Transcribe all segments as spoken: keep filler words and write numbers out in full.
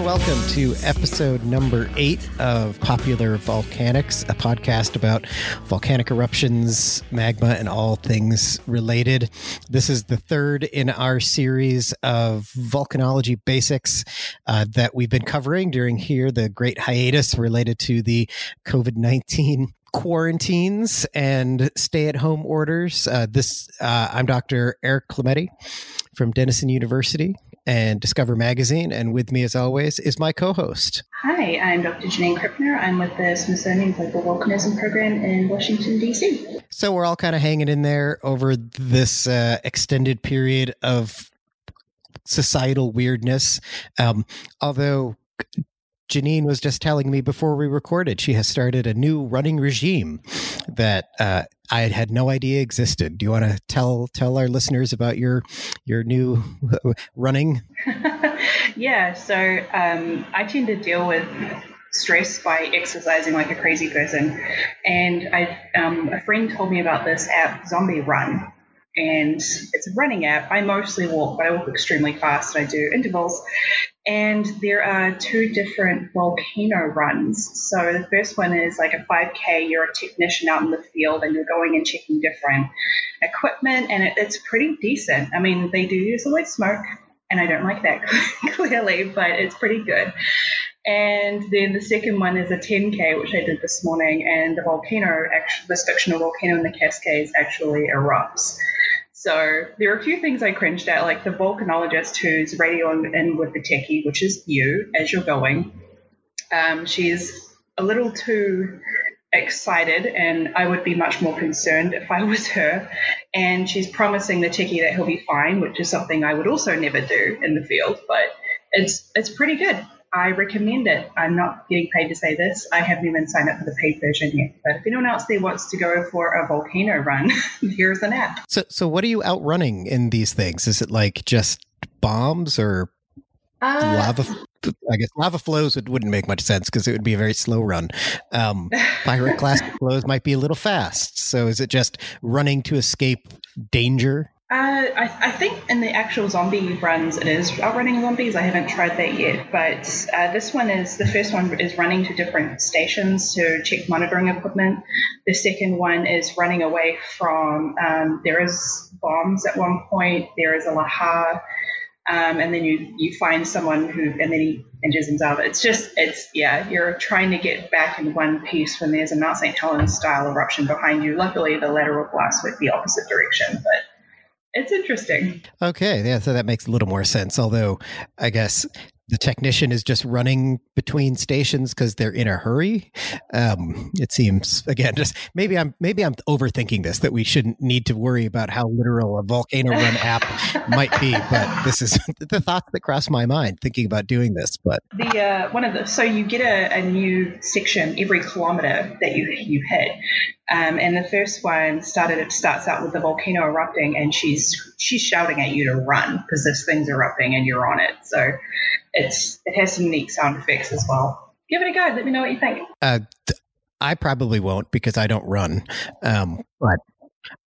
and welcome to episode number eight of Popular Volcanics, a podcast about volcanic eruptions, magma, and all things related. This is the third in our series of volcanology basics uh, that we've been covering during here, the great hiatus related to the covid nineteen quarantines and stay-at-home orders. Uh, this uh, I'm Doctor Eric Clementi from Denison University and Discover Magazine, and with me, as always, is my co-host. Hi, I'm Doctor Janine Krippner. I'm with the Smithsonian Global Volcanism Program in Washington, D C. So we're all kind of hanging in there over this uh, extended period of societal weirdness, um, although Janine was just telling me before we recorded, she has started a new running regime that uh, I had no idea existed. Do you want to tell tell our listeners about your your new running? Yeah, so um, I tend to deal with stress by exercising like a crazy person, and I um, a friend told me about this app, Zombie Run. And it's a running app. I mostly walk, but I walk extremely fast. I do intervals. And there are two different volcano runs. So the first one is like a five K. You're a technician out in the field and you're going and checking different equipment. And it, it's pretty decent. I mean, they do use a lot of smoke, and I don't like that clearly, but it's pretty good. And then the second one is a ten K, which I did this morning. And the volcano, actually, this fictional volcano in the Cascades actually erupts. So there are a few things I cringed at, like the volcanologist who's radioing in with the techie, which is you as you're going. Um, she's a little too excited, and I would be much more concerned if I was her. And she's promising the techie that he'll be fine, which is something I would also never do in the field. But it's it's pretty good. I recommend it. I'm not getting paid to say this. I haven't even signed up for the paid version yet. But if anyone else there wants to go for a volcano run, here's an app. So so what are you outrunning in these things? Is it like just bombs or uh, lava? I guess lava flows would, wouldn't make much sense because it would be a very slow run. Um, pyroclastic flows might be a little fast. So is it just running to escape danger? Uh, I, I think in the actual zombie runs, it is outrunning zombies. I haven't tried that yet, but uh, this one is, the first one is running to different stations to check monitoring equipment. The second one is running away from, um, there is bombs at one point, there is a Laha, um, and then you, you find someone who, and then he injures himself. It's just, it's, yeah, you're trying to get back in one piece when there's a Mount Saint Helens style eruption behind you. Luckily, the lateral blast went the opposite direction, but it's interesting. Okay. Yeah. So that makes a little more sense. Although I guess the technician is just running between stations because they're in a hurry. Um, it seems, again, just maybe I'm, maybe I'm overthinking this, that we shouldn't need to worry about how literal a volcano run app might be, but this is the thought that crossed my mind thinking about doing this, but the, uh, one of the, so you get a, a new section every kilometer that you, you hit. Um, and the first one started, it starts out with the volcano erupting, and she's she's shouting at you to run because this thing's erupting and you're on it. So it's it has some neat sound effects as well. Give it a go. Let me know what you think. Uh, I probably won't because I don't run. Um, but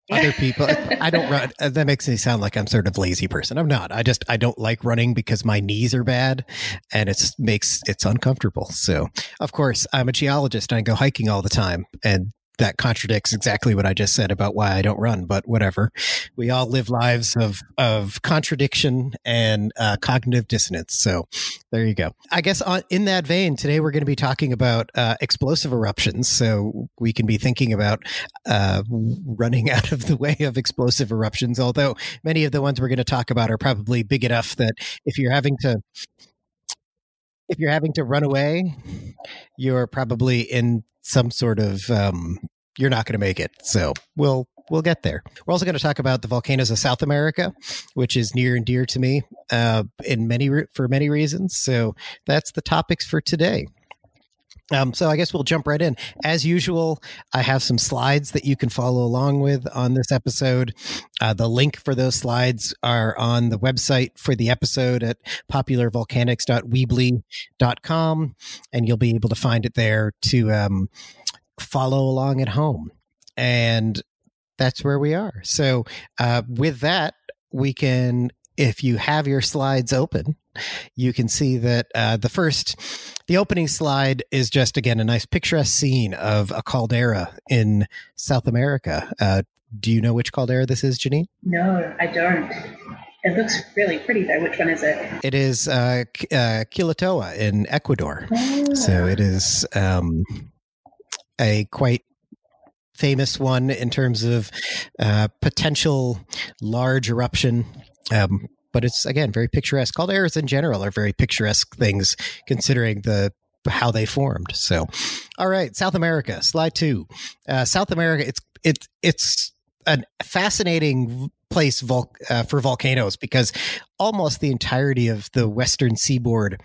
other people, I don't run. That makes me sound like I'm sort of lazy person. I'm not. I just I don't like running because my knees are bad, and it makes it's uncomfortable. So of course I'm a geologist and I go hiking all the time, and that contradicts exactly what I just said about why I don't run, but whatever. We all live lives of, of contradiction and uh, cognitive dissonance. So there you go. I guess on, in that vein, today we're going to be talking about uh, explosive eruptions. So we can be thinking about uh, running out of the way of explosive eruptions, although many of the ones we're going to talk about are probably big enough that if you're having to... If you're having to run away, you're probably in some sort of, um, you're not going to make it. So we'll we'll get there. We're also going to talk about the volcanoes of South America, which is near and dear to me uh, in many for many reasons. So that's the topics for today. Um, so I guess we'll jump right in. As usual, I have some slides that you can follow along with on this episode. Uh, the link for those slides are on the website for the episode at popular volcanics dot weebly dot com, and you'll be able to find it there to um, follow along at home. And that's where we are. So uh, with that, we can, if you have your slides open, you can see that uh, the first, the opening slide is just, again, a nice picturesque scene of a caldera in South America. Uh, do you know which caldera this is, Janine? No, I don't. It looks really pretty, though. Which one is it? It is uh, uh, Quilotoa in Ecuador. Oh. So it is um, a quite famous one in terms of uh, potential large eruption. Um, but it's, again, very picturesque. Calderas in general are very picturesque things, considering the how they formed. So, all right, South America, slide two. Uh, South America, it's it's it's a fascinating place vol- uh, for volcanoes, because almost the entirety of the western seaboard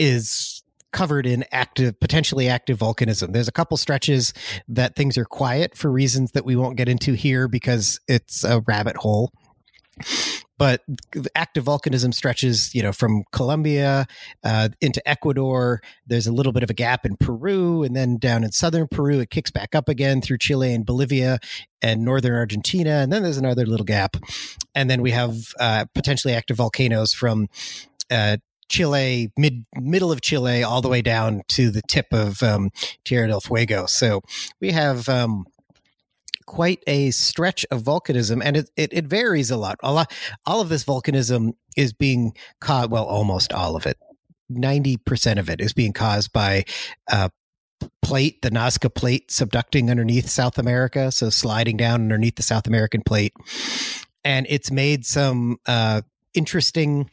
is covered in active, potentially active volcanism. There's a couple stretches that things are quiet for reasons that we won't get into here because it's a rabbit hole. But active volcanism stretches, you know, from Colombia uh, into Ecuador. There's a little bit of a gap in Peru, and then down in southern Peru, it kicks back up again through Chile and Bolivia and northern Argentina, and then there's another little gap. And then we have uh, potentially active volcanoes from uh, Chile, mid middle of Chile, all the way down to the tip of um, Tierra del Fuego. So we have Um, quite a stretch of volcanism, and it, it, it varies a lot. A lot. All of this volcanism is being caused, well, almost all of it, ninety percent of it is being caused by uh, plate, the Nazca plate subducting underneath South America, so sliding down underneath the South American plate. And it's made some uh, interesting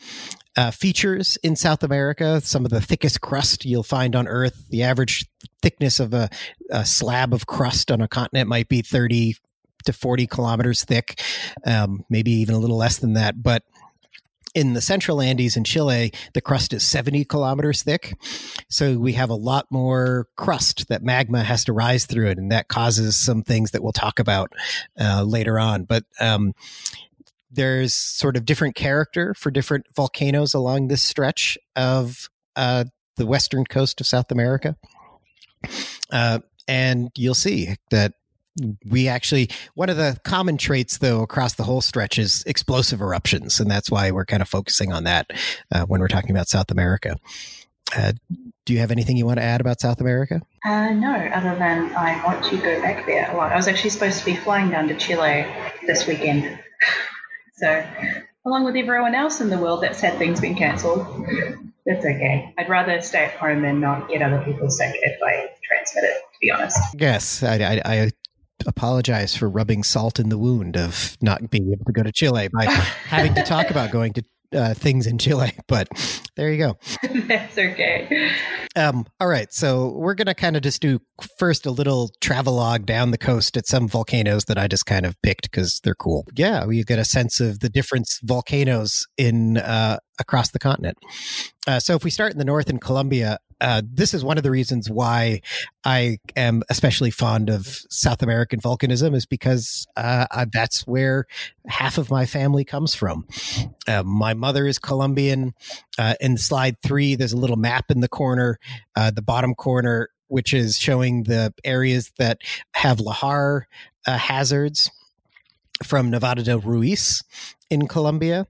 uh, features in South America, some of the thickest crust you'll find on Earth. The average thickness of a, a slab of crust on a continent might be thirty to forty kilometers thick, um, maybe even a little less than that. But in the central Andes in Chile, the crust is seventy kilometers thick. So we have a lot more crust that magma has to rise through it, and that causes some things that we'll talk about uh, later on. But um, there's sort of different character for different volcanoes along this stretch of uh, the western coast of South America. Uh, and you'll see that we actually, one of the common traits, though, across the whole stretch is explosive eruptions. And that's why we're kind of focusing on that uh, when we're talking about South America. Uh, do you have anything you want to add about South America? Uh, no, other than I want to go back there a lot. I was actually supposed to be flying down to Chile this weekend. So, along with everyone else in the world that's had things been cancelled, that's okay. I'd rather stay at home and not get other people sick if I transmit it, to be honest. Yes, I, I, I apologize for rubbing salt in the wound of not being able to go to Chile by having to talk about going to uh, things in Chile, but there you go. That's okay. Um, all right, so we're going to kind of just do first a little travelogue down the coast at some volcanoes that I just kind of picked because they're cool. Yeah, you get a sense of the different volcanoes in uh, across the continent. Uh, so if we start in the north in Colombia, uh, this is one of the reasons why I am especially fond of South American volcanism, is because uh, I, that's where half of my family comes from. Uh, my mother is Colombian. Uh, in slide three, there's a little map in the corner, uh, the bottom corner, which is showing the areas that have lahar uh, hazards from Nevado del Ruiz in Colombia.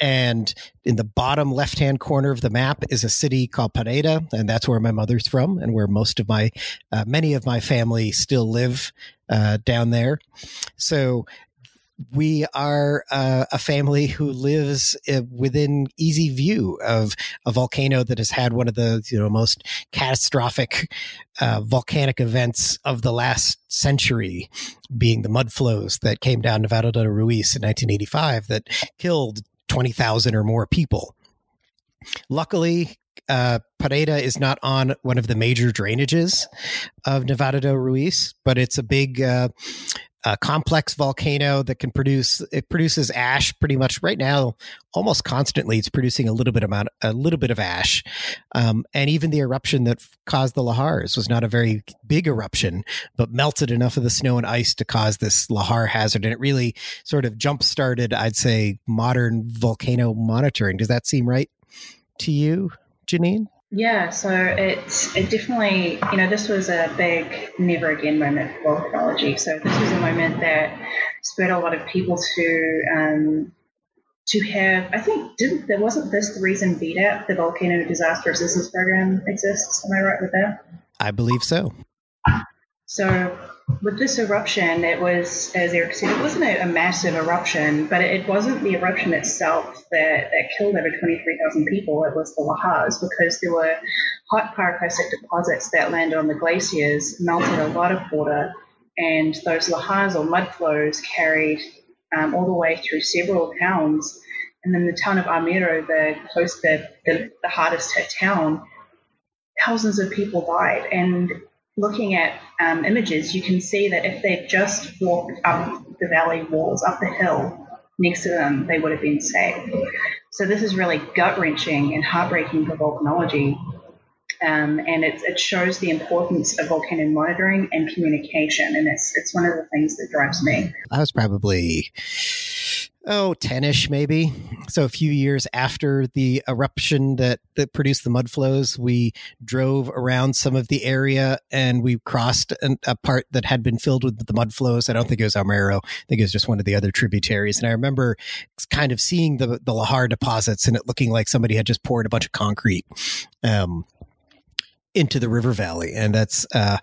And in the bottom left-hand corner of the map is a city called Pereira, and that's where my mother's from and where most of my, uh, many of my family still live uh, down there. So we are uh, a family who lives uh, within easy view of a volcano that has had one of the you know most catastrophic uh, volcanic events of the last century, being the mud flows that came down Nevado del Ruiz in nineteen eighty-five that killed twenty thousand or more people. Luckily, uh, Pereira is not on one of the major drainages of Nevado del Ruiz, but it's a big uh, a complex volcano that can produce, it produces ash pretty much right now, almost constantly. It's producing a little bit amount, a little bit of ash. Um, and even the eruption that caused the lahars was not a very big eruption, but melted enough of the snow and ice to cause this lahar hazard. And it really sort of jump-started, I'd say, modern volcano monitoring. Does that seem right to you, Janine? Yeah, so it's it definitely, you know, this was a big never again moment for volcanology. So this was a moment that spurred a lot of people to um, to have, I think, didn't there wasn't this the reason V DAP, the Volcano Disaster Assistance Program, exists? Am I right with that? I believe so. So with this eruption, it was, as Eric said, it wasn't a, a massive eruption, but it, it wasn't the eruption itself that, that killed over twenty-three thousand people. It was the lahars, because there were hot pyroclastic deposits that landed on the glaciers, melted a lot of water, and those lahars or mud flows carried um, all the way through several towns. And then the town of Armero, the, close, the, the, the hardest hit town, thousands of people died. And looking at um, images, you can see that if they just walked up the valley walls, up the hill next to them, they would have been safe. So this is really gut-wrenching and heartbreaking for volcanology. Um, and it, it shows the importance of volcano monitoring and communication. And it's it's one of the things that drives me. I was probably, oh, ten-ish maybe. So a few years after the eruption that, that produced the mud flows, we drove around some of the area and we crossed an, a part that had been filled with the mud flows. I don't think it was Armero. I think it was just one of the other tributaries. And I remember kind of seeing the, the lahar deposits and it looking like somebody had just poured a bunch of concrete Um into the river valley. And that's, uh,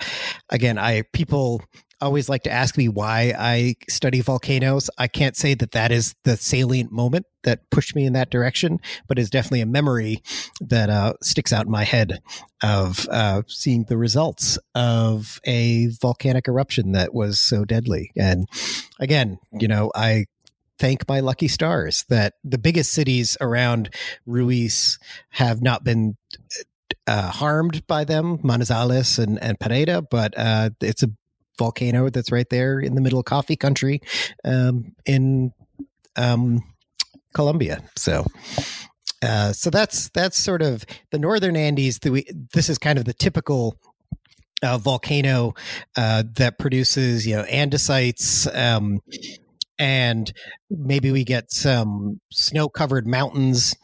again, I, people always like to ask me why I study volcanoes. I can't say that that is the salient moment that pushed me in that direction, but it's definitely a memory that uh, sticks out in my head of uh, seeing the results of a volcanic eruption that was so deadly. And again, you know, I thank my lucky stars that the biggest cities around Ruiz have not been Uh, harmed by them, Manizales and, and Pereira, but uh, it's a volcano that's right there in the middle of coffee country um, in um, Colombia. So, uh, so that's that's sort of the northern Andes. The, we, this is kind of the typical uh, volcano uh, that produces, you know, andesites. Um, and maybe we get some snow-covered mountains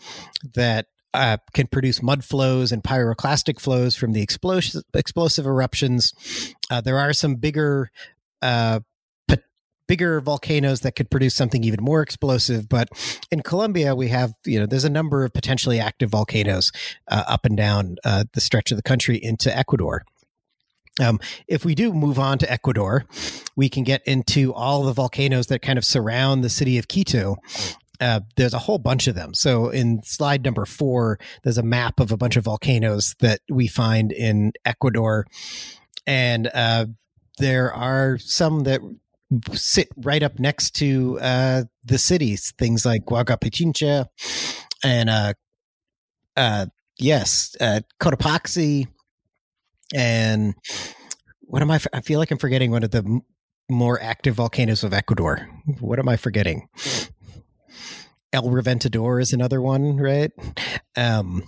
that Uh, can produce mud flows and pyroclastic flows from the explos- explosive eruptions. Uh, there are some bigger uh, p- bigger volcanoes that could produce something even more explosive. But in Colombia, we have, you know, there's a number of potentially active volcanoes uh, up and down uh, the stretch of the country into Ecuador. Um, if we do move on to Ecuador, we can get into all the volcanoes that kind of surround the city of Quito. Uh, there's a whole bunch of them. So in slide number four, there's a map of a bunch of volcanoes that we find in Ecuador. And uh, there are some that sit right up next to uh, the cities, things like Huaynaputina and, uh, uh, yes, uh, Cotopaxi. And what am I? I feel like I'm forgetting one of the m- more active volcanoes of Ecuador. What am I forgetting? El Reventador is another one, right? Um,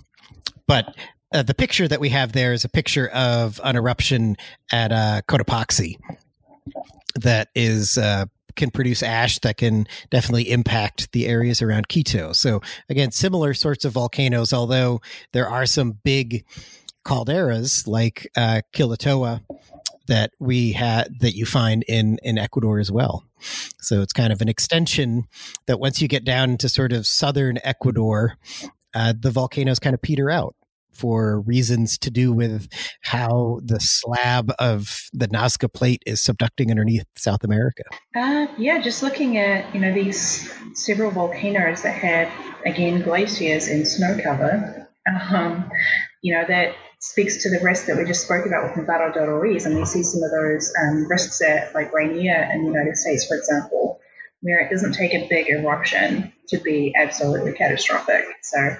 but uh, the picture that we have there is a picture of an eruption at uh, Cotopaxi that is uh, can produce ash that can definitely impact the areas around Quito. So again, similar sorts of volcanoes, although there are some big calderas like uh, Quilotoa that we had that you find in, in Ecuador as well. So it's kind of an extension that once you get down to sort of southern Ecuador, uh, the volcanoes kind of peter out for reasons to do with how the slab of the Nazca plate is subducting underneath South America. Uh, yeah, just looking at, you know, these several volcanoes that had, again, glaciers and snow cover, um, you know, that speaks to the risk that we just spoke about with Nevado del Ruiz. And we see some of those um, risks at like Rainier in the United States, for example, where it doesn't take a big eruption to be absolutely catastrophic. So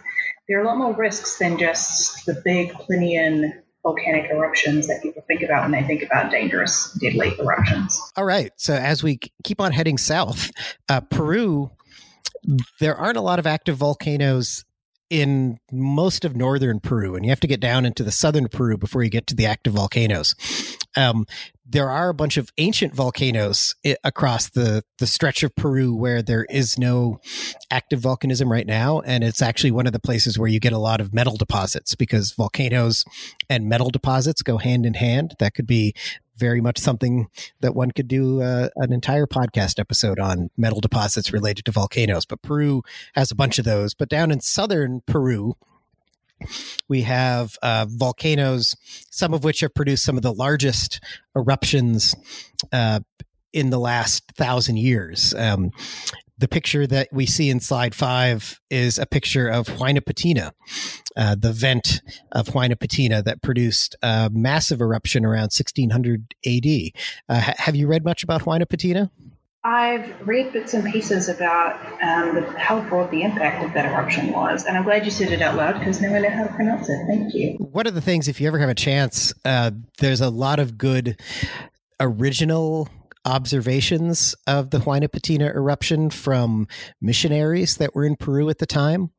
there are a lot more risks than just the big Plinian volcanic eruptions that people think about when they think about dangerous, deadly eruptions. All right. So as we keep on heading south, uh, Peru, there aren't a lot of active volcanoes in most of northern Peru, and you have to get down into the southern Peru before you get to the active volcanoes. Um, there are a bunch of ancient volcanoes across the, the stretch of Peru where there is no active volcanism right now. And it's actually one of the places where you get a lot of metal deposits, because volcanoes and metal deposits go hand in hand. That could be very much something that one could do uh, an entire podcast episode on, metal deposits related to volcanoes. But Peru has a bunch of those. But down in southern Peru, we have uh, volcanoes, some of which have produced some of the largest eruptions uh, in the last thousand years. Um, the picture that we see in slide five is a picture of Huaynaputina, uh, the vent of Huaynaputina that produced a massive eruption around sixteen hundred A D. Uh, ha- have you read much about Huaynaputina? I've read bits and pieces about um, the, how broad the impact of that eruption was, and I'm glad you said it out loud because now I know how to pronounce it. Thank you. One of the things, if you ever have a chance, uh, there's a lot of good original observations of the Huaynaputina eruption from missionaries that were in Peru at the time.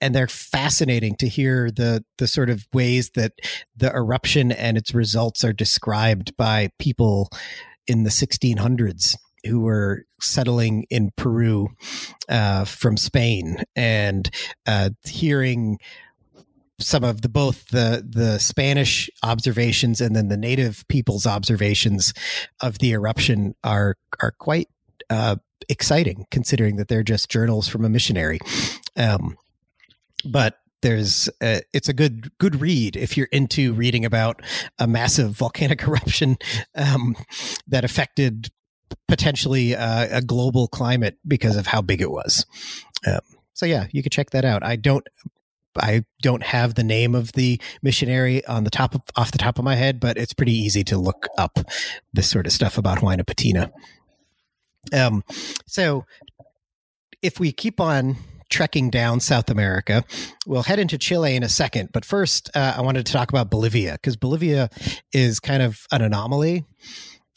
And they're fascinating to hear the the sort of ways that the eruption and its results are described by people in the sixteen hundreds. Who were settling in Peru uh, from Spain, and uh, hearing some of the both the the Spanish observations and then the native people's observations of the eruption are are quite uh, exciting, considering that they're just journals from a missionary. Um, but there's a, it's a good good read if you're into reading about a massive volcanic eruption um, that affected potentially uh, a global climate because of how big it was. Um, so yeah, you could check that out. I don't, I don't have the name of the missionary on the top of, off the top of my head, but it's pretty easy to look up this sort of stuff about Huaynaputina. Um, so if we keep on trekking down South America, we'll head into Chile in a second. But first, uh, I wanted to talk about Bolivia, because Bolivia is kind of an anomaly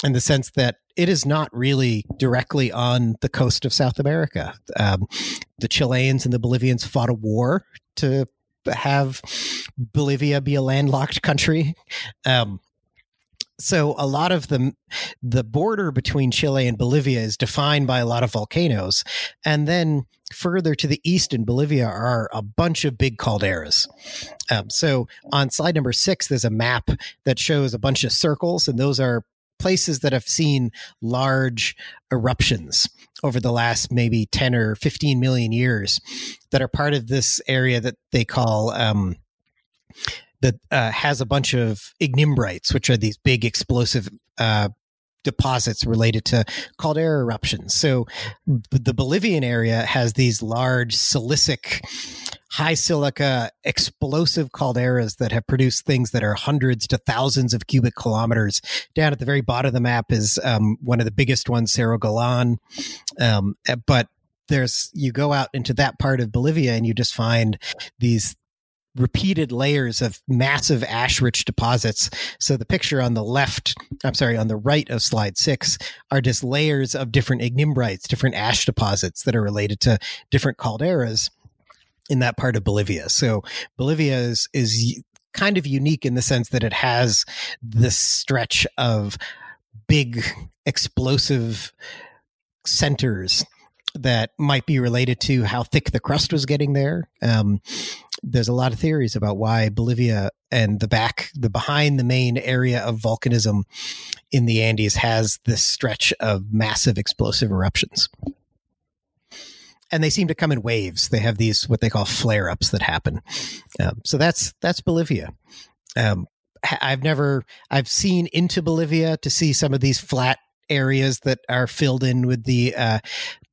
in the sense that it is not really directly on the coast of South America. Um, the Chileans and the Bolivians fought a war to have Bolivia be a landlocked country. Um, so a lot of the, the border between Chile and Bolivia is defined by a lot of volcanoes. And then further to the east in Bolivia are a bunch of big calderas. Um, so on slide number six, there's a map that shows a bunch of circles, and those are places that have seen large eruptions over the last maybe ten or fifteen million years that are part of this area that they call, um, that uh, has a bunch of ignimbrites, which are these big explosive uh, deposits related to caldera eruptions. So the Bolivian area has these large silicic, high silica, explosive calderas that have produced things that are hundreds to thousands of cubic kilometers. Down at the very bottom of the map is um, one of the biggest ones, Cerro Galán. Um, but there's, you go out into that part of Bolivia and you just find these repeated layers of massive ash-rich deposits. So the picture on the left, I'm sorry, on the right of slide six are just layers of different ignimbrites, different ash deposits that are related to different calderas in that part of Bolivia. So Bolivia is, is kind of unique in the sense that it has this stretch of big explosive centers that might be related to how thick the crust was getting there. Um, there's a lot of theories about why Bolivia and the back, the behind the main area of volcanism in the Andes has this stretch of massive explosive eruptions. And they seem to come in waves. They have these, what they call flare-ups that happen. Um, so that's, that's Bolivia. Um, I've never, I've seen into Bolivia to see some of these flat areas that are filled in with the uh,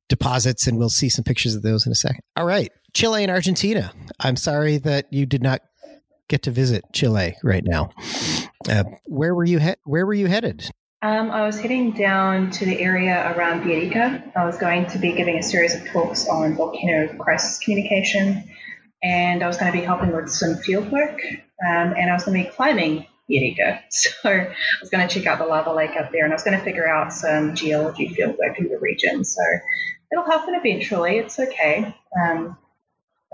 deposits, and we'll see some pictures of those in a second. All right. Chile and Argentina. I'm sorry that you did not get to visit Chile right now. Uh, where were you? He- where were you headed? Um, I was heading down to the area around Villarrica. I was going to be giving a series of talks on volcano crisis communication, and I was going to be helping with some field work, um, and I was going to be climbing Villarrica. So I was going to check out the lava lake up there, and I was going to figure out some geology field work in the region. So it'll happen eventually. It's okay. Um,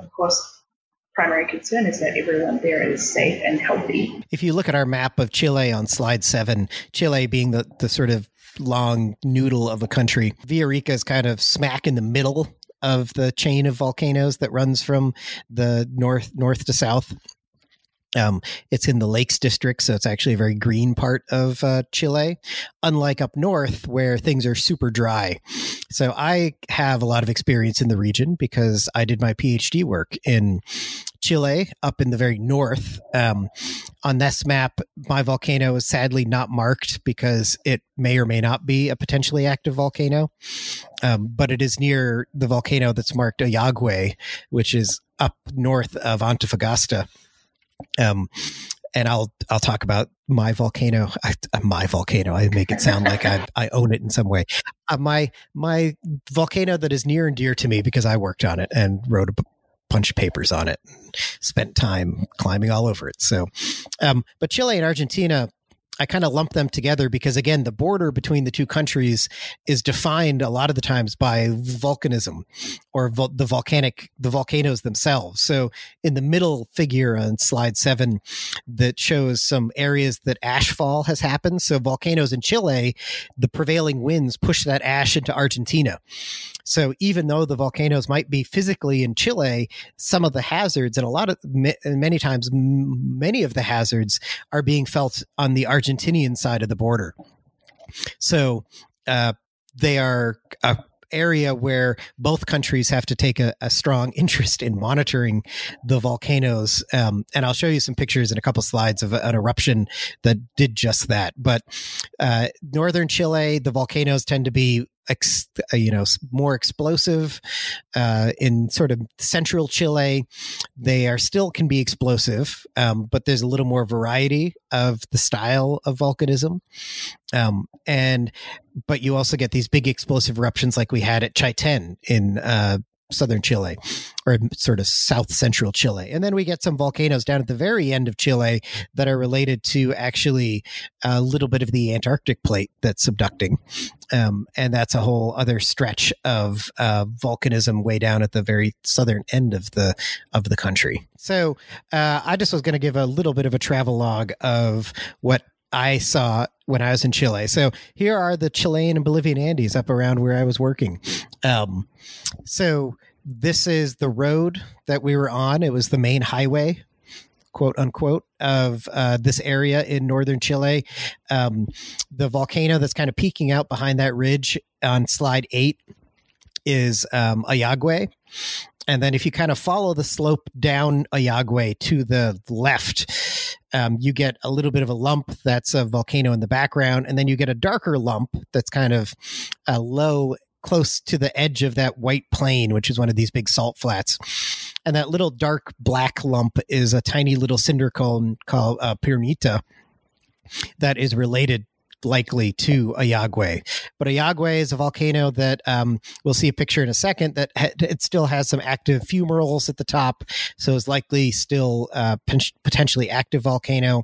of course, primary concern is that everyone there is safe and healthy. If you look at our map of Chile on slide seven, Chile being the, the sort of long noodle of a country, Villarrica is kind of smack in the middle of the chain of volcanoes that runs from the north north to south. Um, it's in the Lakes District, so it's actually a very green part of uh, Chile, unlike up north where things are super dry. So I have a lot of experience in the region because I did my PhD work in Chile up in the very north. Um, on this map, my volcano is sadly not marked because it may or may not be a potentially active volcano, um, but it is near the volcano that's marked Ayagüe, which is up north of Antofagasta. Um, and I'll I'll talk about my volcano. I, my volcano. I make it sound like I I own it in some way. Uh, my my volcano that is near and dear to me because I worked on it and wrote a b- bunch of papers on it, spent time climbing all over it. So, um, but Chile and Argentina, I kind of lump them together because, again, the border between the two countries is defined a lot of the times by volcanism or vo- the volcanic, the volcanoes themselves. So in the middle figure on slide seven that shows some areas that ashfall has happened. So volcanoes in Chile, the prevailing winds push that ash into Argentina. So even though the volcanoes might be physically in Chile, some of the hazards and a lot of many times, many of the hazards are being felt on the Argentinian Argentinian side of the border. So uh, they are an area where both countries have to take a, a strong interest in monitoring the volcanoes. Um, and I'll show you some pictures in a couple slides of an eruption that did just that. But uh, northern Chile, the volcanoes tend to be Ex, you know, more explosive. Uh, in sort of central Chile, they are still can be explosive, um, but there's a little more variety of the style of volcanism. Um, and but you also get these big explosive eruptions like we had at Chaiten in uh, southern Chile, or sort of south central Chile. And then we get some volcanoes down at the very end of Chile that are related to actually a little bit of the Antarctic plate that's subducting. Um, and that's a whole other stretch of uh, volcanism way down at the very southern end of the of the country. So uh, I just was going to give a little bit of a travel log of what I saw when I was in Chile. So here are the Chilean and Bolivian Andes up around where I was working. Um, so this is the road that we were on. It was the main highway, quote unquote, of uh, this area in northern Chile. Um, the volcano that's kind of peeking out behind that ridge on slide eight is um, Ayagüe. And then if you kind of follow the slope down Ayagüe to the left, um, you get a little bit of a lump that's a volcano in the background. And then you get a darker lump that's kind of a low, close to the edge of that white plain, which is one of these big salt flats. And that little dark black lump is a tiny little cinder cone called uh, Pyrnita that is related likely to Ayagüe. But Ayagüe is a volcano that um, we'll see a picture in a second that ha- it still has some active fumaroles at the top. So it's likely still a uh, pen- potentially active volcano.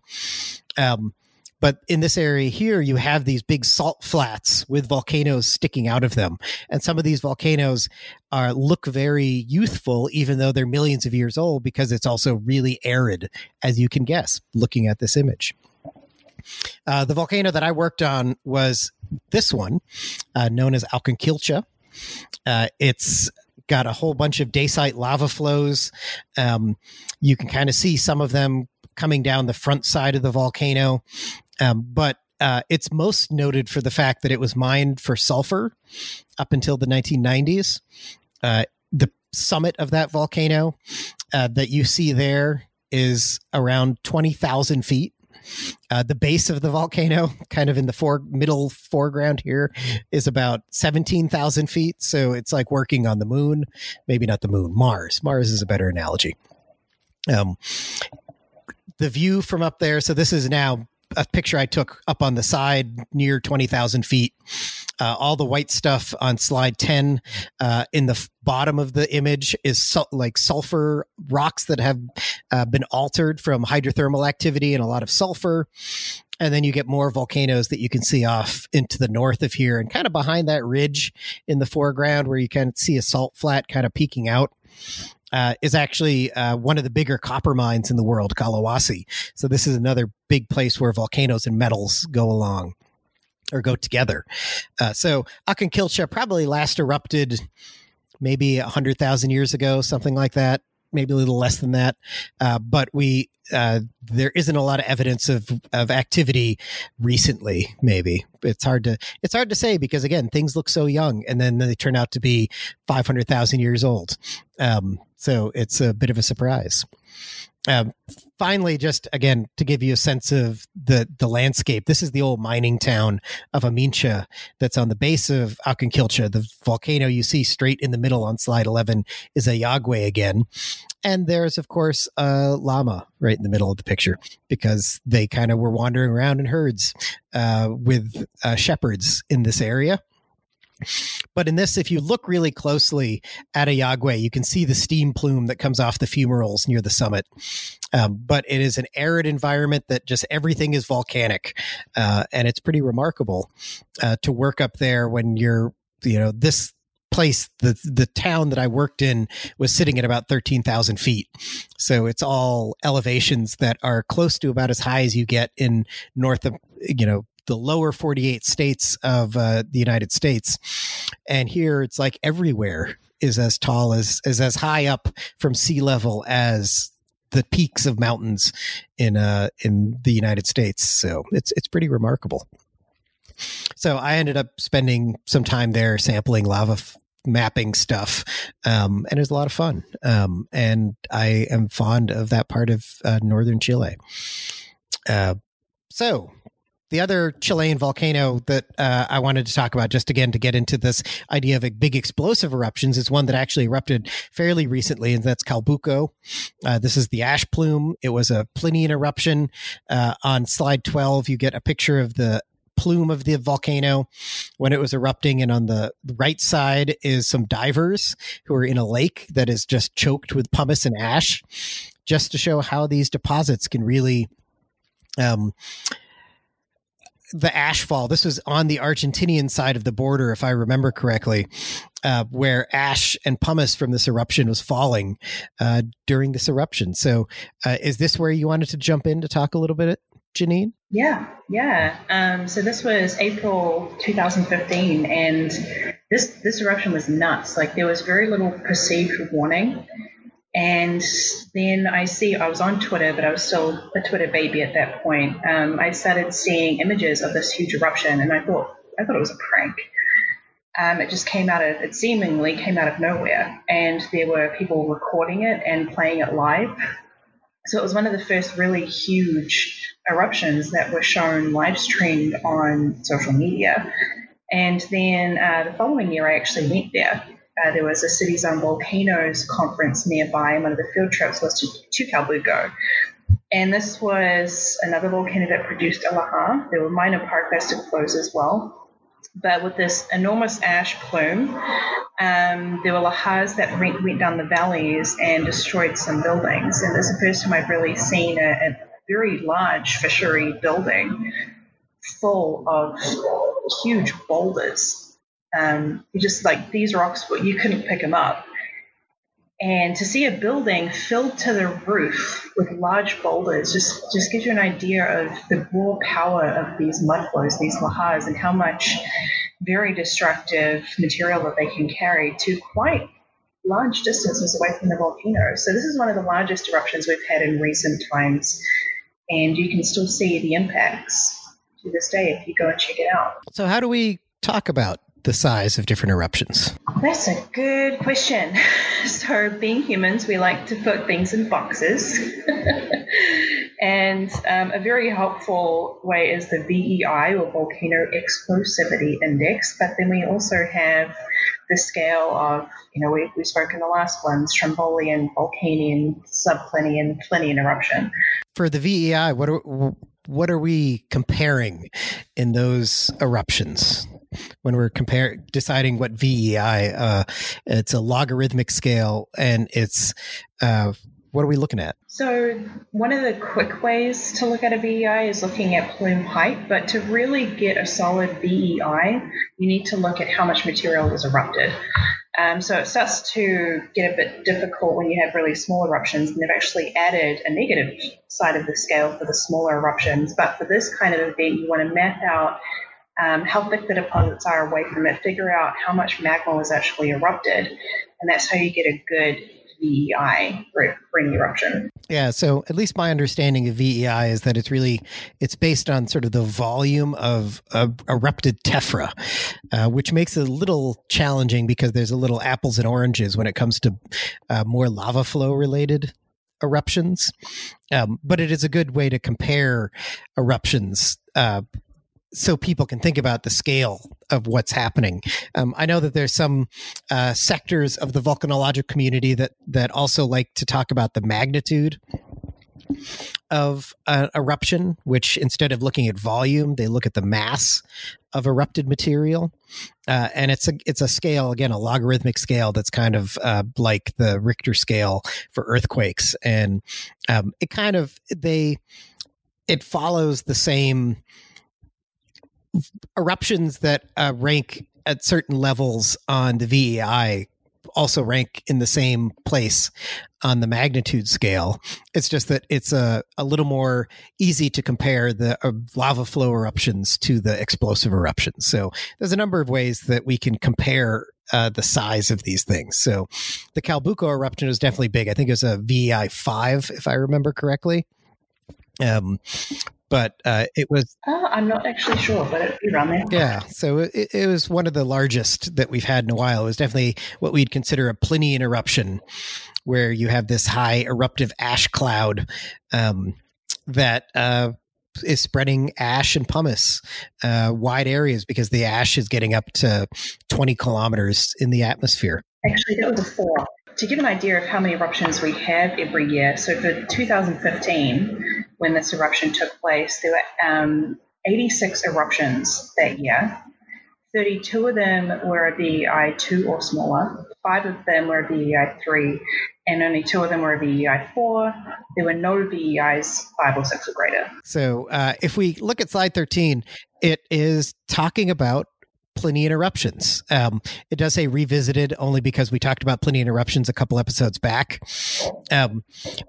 Um, but in this area here, you have these big salt flats with volcanoes sticking out of them. And some of these volcanoes are look very youthful, even though they're millions of years old, because it's also really arid, as you can guess, looking at this image. Uh, the volcano that I worked on was this one, uh, known as Aucanquilcha. Uh, it's got a whole bunch of dacite lava flows. Um, you can kind of see some of them coming down the front side of the volcano, um, but uh, it's most noted for the fact that it was mined for sulfur up until the nineteen nineties. Uh, the summit of that volcano uh, that you see there is around twenty thousand feet. Uh, the base of the volcano, kind of in the fore, middle foreground here, is about seventeen thousand feet. So it's like working on the moon. Maybe not the moon, Mars. Mars is a better analogy. Um, the view from up there. So this is now a picture I took up on the side near twenty thousand feet. Uh, all the white stuff on slide ten uh, in the f- bottom of the image is su- like sulfur rocks that have uh, been altered from hydrothermal activity and a lot of sulfur. And then you get more volcanoes that you can see off into the north of here and kind of behind that ridge in the foreground where you can see a salt flat kind of peeking out. uh, is actually uh, one of the bigger copper mines in the world, Collahuasi. So this is another big place where volcanoes and metals go along or go together. Uh, so Aucanquilcha probably last erupted maybe one hundred thousand years ago, something like that, maybe a little less than that. Uh, but we uh, there isn't a lot of evidence of, of activity recently, maybe. It's hard to it's hard to say because, again, things look so young and then they turn out to be five hundred thousand years old. Um, so it's a bit of a surprise. Um, finally, just again, to give you a sense of the, the landscape, this is the old mining town of Amincha that's on the base of Aucanquilcha. The volcano you see straight in the middle on slide eleven is Ayagüe again. And there's, of course, a llama right in the middle of the picture because they kind of were wandering around in herds uh, with uh, shepherds in this area. But in this, if you look really closely at Ayagüe, you can see the steam plume that comes off the fumaroles near the summit. Um, but it is an arid environment that just everything is volcanic. Uh, and it's pretty remarkable uh, to work up there when you're, you know, this place, the the town that I worked in was sitting at about thirteen thousand feet. So it's all elevations that are close to about as high as you get in north of, you know, the lower forty-eight states of uh, the United States. And here it's like everywhere is as tall as, is as high up from sea level as the peaks of mountains in, uh, in the United States. So it's, it's pretty remarkable. So I ended up spending some time there sampling lava f- mapping stuff. Um, and it was a lot of fun. Um, and I am fond of that part of uh, northern Chile. Uh, so, The other Chilean volcano that uh, I wanted to talk about, just again to get into this idea of a big explosive eruptions, is one that actually erupted fairly recently, and that's Calbuco. Uh, this is the ash plume. It was a Plinian eruption. Uh, on slide twelve, you get a picture of the plume of the volcano when it was erupting, and on the right side is some divers who are in a lake that is just choked with pumice and ash, just to show how these deposits can really... Um, the ash fall. This was on the Argentinian side of the border, if I remember correctly, uh, where ash and pumice from this eruption was falling uh, during this eruption. So uh, is this where you wanted to jump in to talk a little bit, Janine? Yeah, yeah. Um, so this was April twenty fifteen, and this, this eruption was nuts. Like there was very little perceived warning. And then I see, I was on Twitter, but I was still a Twitter baby at that point. Um, I started seeing images of this huge eruption, and I thought, I thought it was a prank. Um, it just came out of, it seemingly came out of nowhere. And there were people recording it and playing it live. So it was one of the first really huge eruptions that were shown live streamed on social media. And then uh, the following year, I actually went there. Uh, there was a Cities on Volcanoes conference nearby, and one of the field trips was to, to Calbuco. And this was another volcano that produced a lava. There were minor pyroclastic flows as well. But with this enormous ash plume, um, there were lahars that went, went down the valleys and destroyed some buildings. And this is the first time I've really seen a, a very large fishery building full of huge boulders. Um, you just like these rocks, but you couldn't pick them up. And to see a building filled to the roof with large boulders just, just gives you an idea of the raw power of these mudflows, these lahars, and how much very destructive material that they can carry to quite large distances away from the volcano. So this is one of the largest eruptions we've had in recent times, and you can still see the impacts to this day if you go and check it out. So how do we talk about the size of different eruptions? That's a good question. So being humans, we like to put things in boxes. And um, a very helpful way is the V E I, or Volcano Explosivity Index. But then we also have the scale of, you know, we, we spoke in the last one, Strombolian, Vulcanian, Subplinian, Plinian eruption. For the V E I, what are, what are we comparing in those eruptions? When we're comparing, deciding what V E I, uh, it's a logarithmic scale, and it's, uh, what are we looking at? So one of the quick ways to look at a V E I is looking at plume height, but to really get a solid V E I, you need to look at how much material was erupted. Um, so it starts to get a bit difficult when you have really small eruptions, and they've actually added a negative side of the scale for the smaller eruptions. But for this kind of event, you want to map out um, how thick the deposits are away from it, figure out how much magma was actually erupted, and that's how you get a good V E I ring eruption. Yeah, so at least my understanding of V E I is that it's really, it's based on sort of the volume of, of erupted tephra, uh, which makes it a little challenging because there's a little apples and oranges when it comes to uh, more lava flow related eruptions. Um, but it is a good way to compare eruptions uh, so people can think about the scale of what's happening. Um, I know that there's some uh, sectors of the volcanologic community that, that also like to talk about the magnitude of an eruption, which instead of looking at volume, they look at the mass of erupted material. Uh, and it's a, it's a scale, again, a logarithmic scale that's kind of uh, like the Richter scale for earthquakes. And um, it kind of, they, it follows the same eruptions that uh, rank at certain levels on the V E I also rank in the same place on the magnitude scale. It's just that it's a, a little more easy to compare the uh, lava flow eruptions to the explosive eruptions. So there's a number of ways that we can compare uh, the size of these things. So the Calbuco eruption was definitely big. I think it was a V E I five, if I remember correctly. Um, But uh, it was... Oh, I'm not actually sure, but it'd be around there. Yeah, so it, it was one of the largest that we've had in a while. It was definitely what we'd consider a Plinian eruption, where you have this high eruptive ash cloud um, that uh, is spreading ash and pumice uh, wide areas because the ash is getting up to twenty kilometers in the atmosphere. Actually, that was a four. To give an idea of how many eruptions we have every year, so for two thousand fifteen, when this eruption took place, there were um, eighty-six eruptions that year. thirty-two of them were a V E I two or smaller, five of them were a V E I three, and only two of them were a V E I four. There were no V E Is five or six or greater. So uh, if we look at slide thirteen, it is talking about Plinian eruptions. Um, it does say revisited only because we talked about Plinian eruptions a couple episodes back. Um,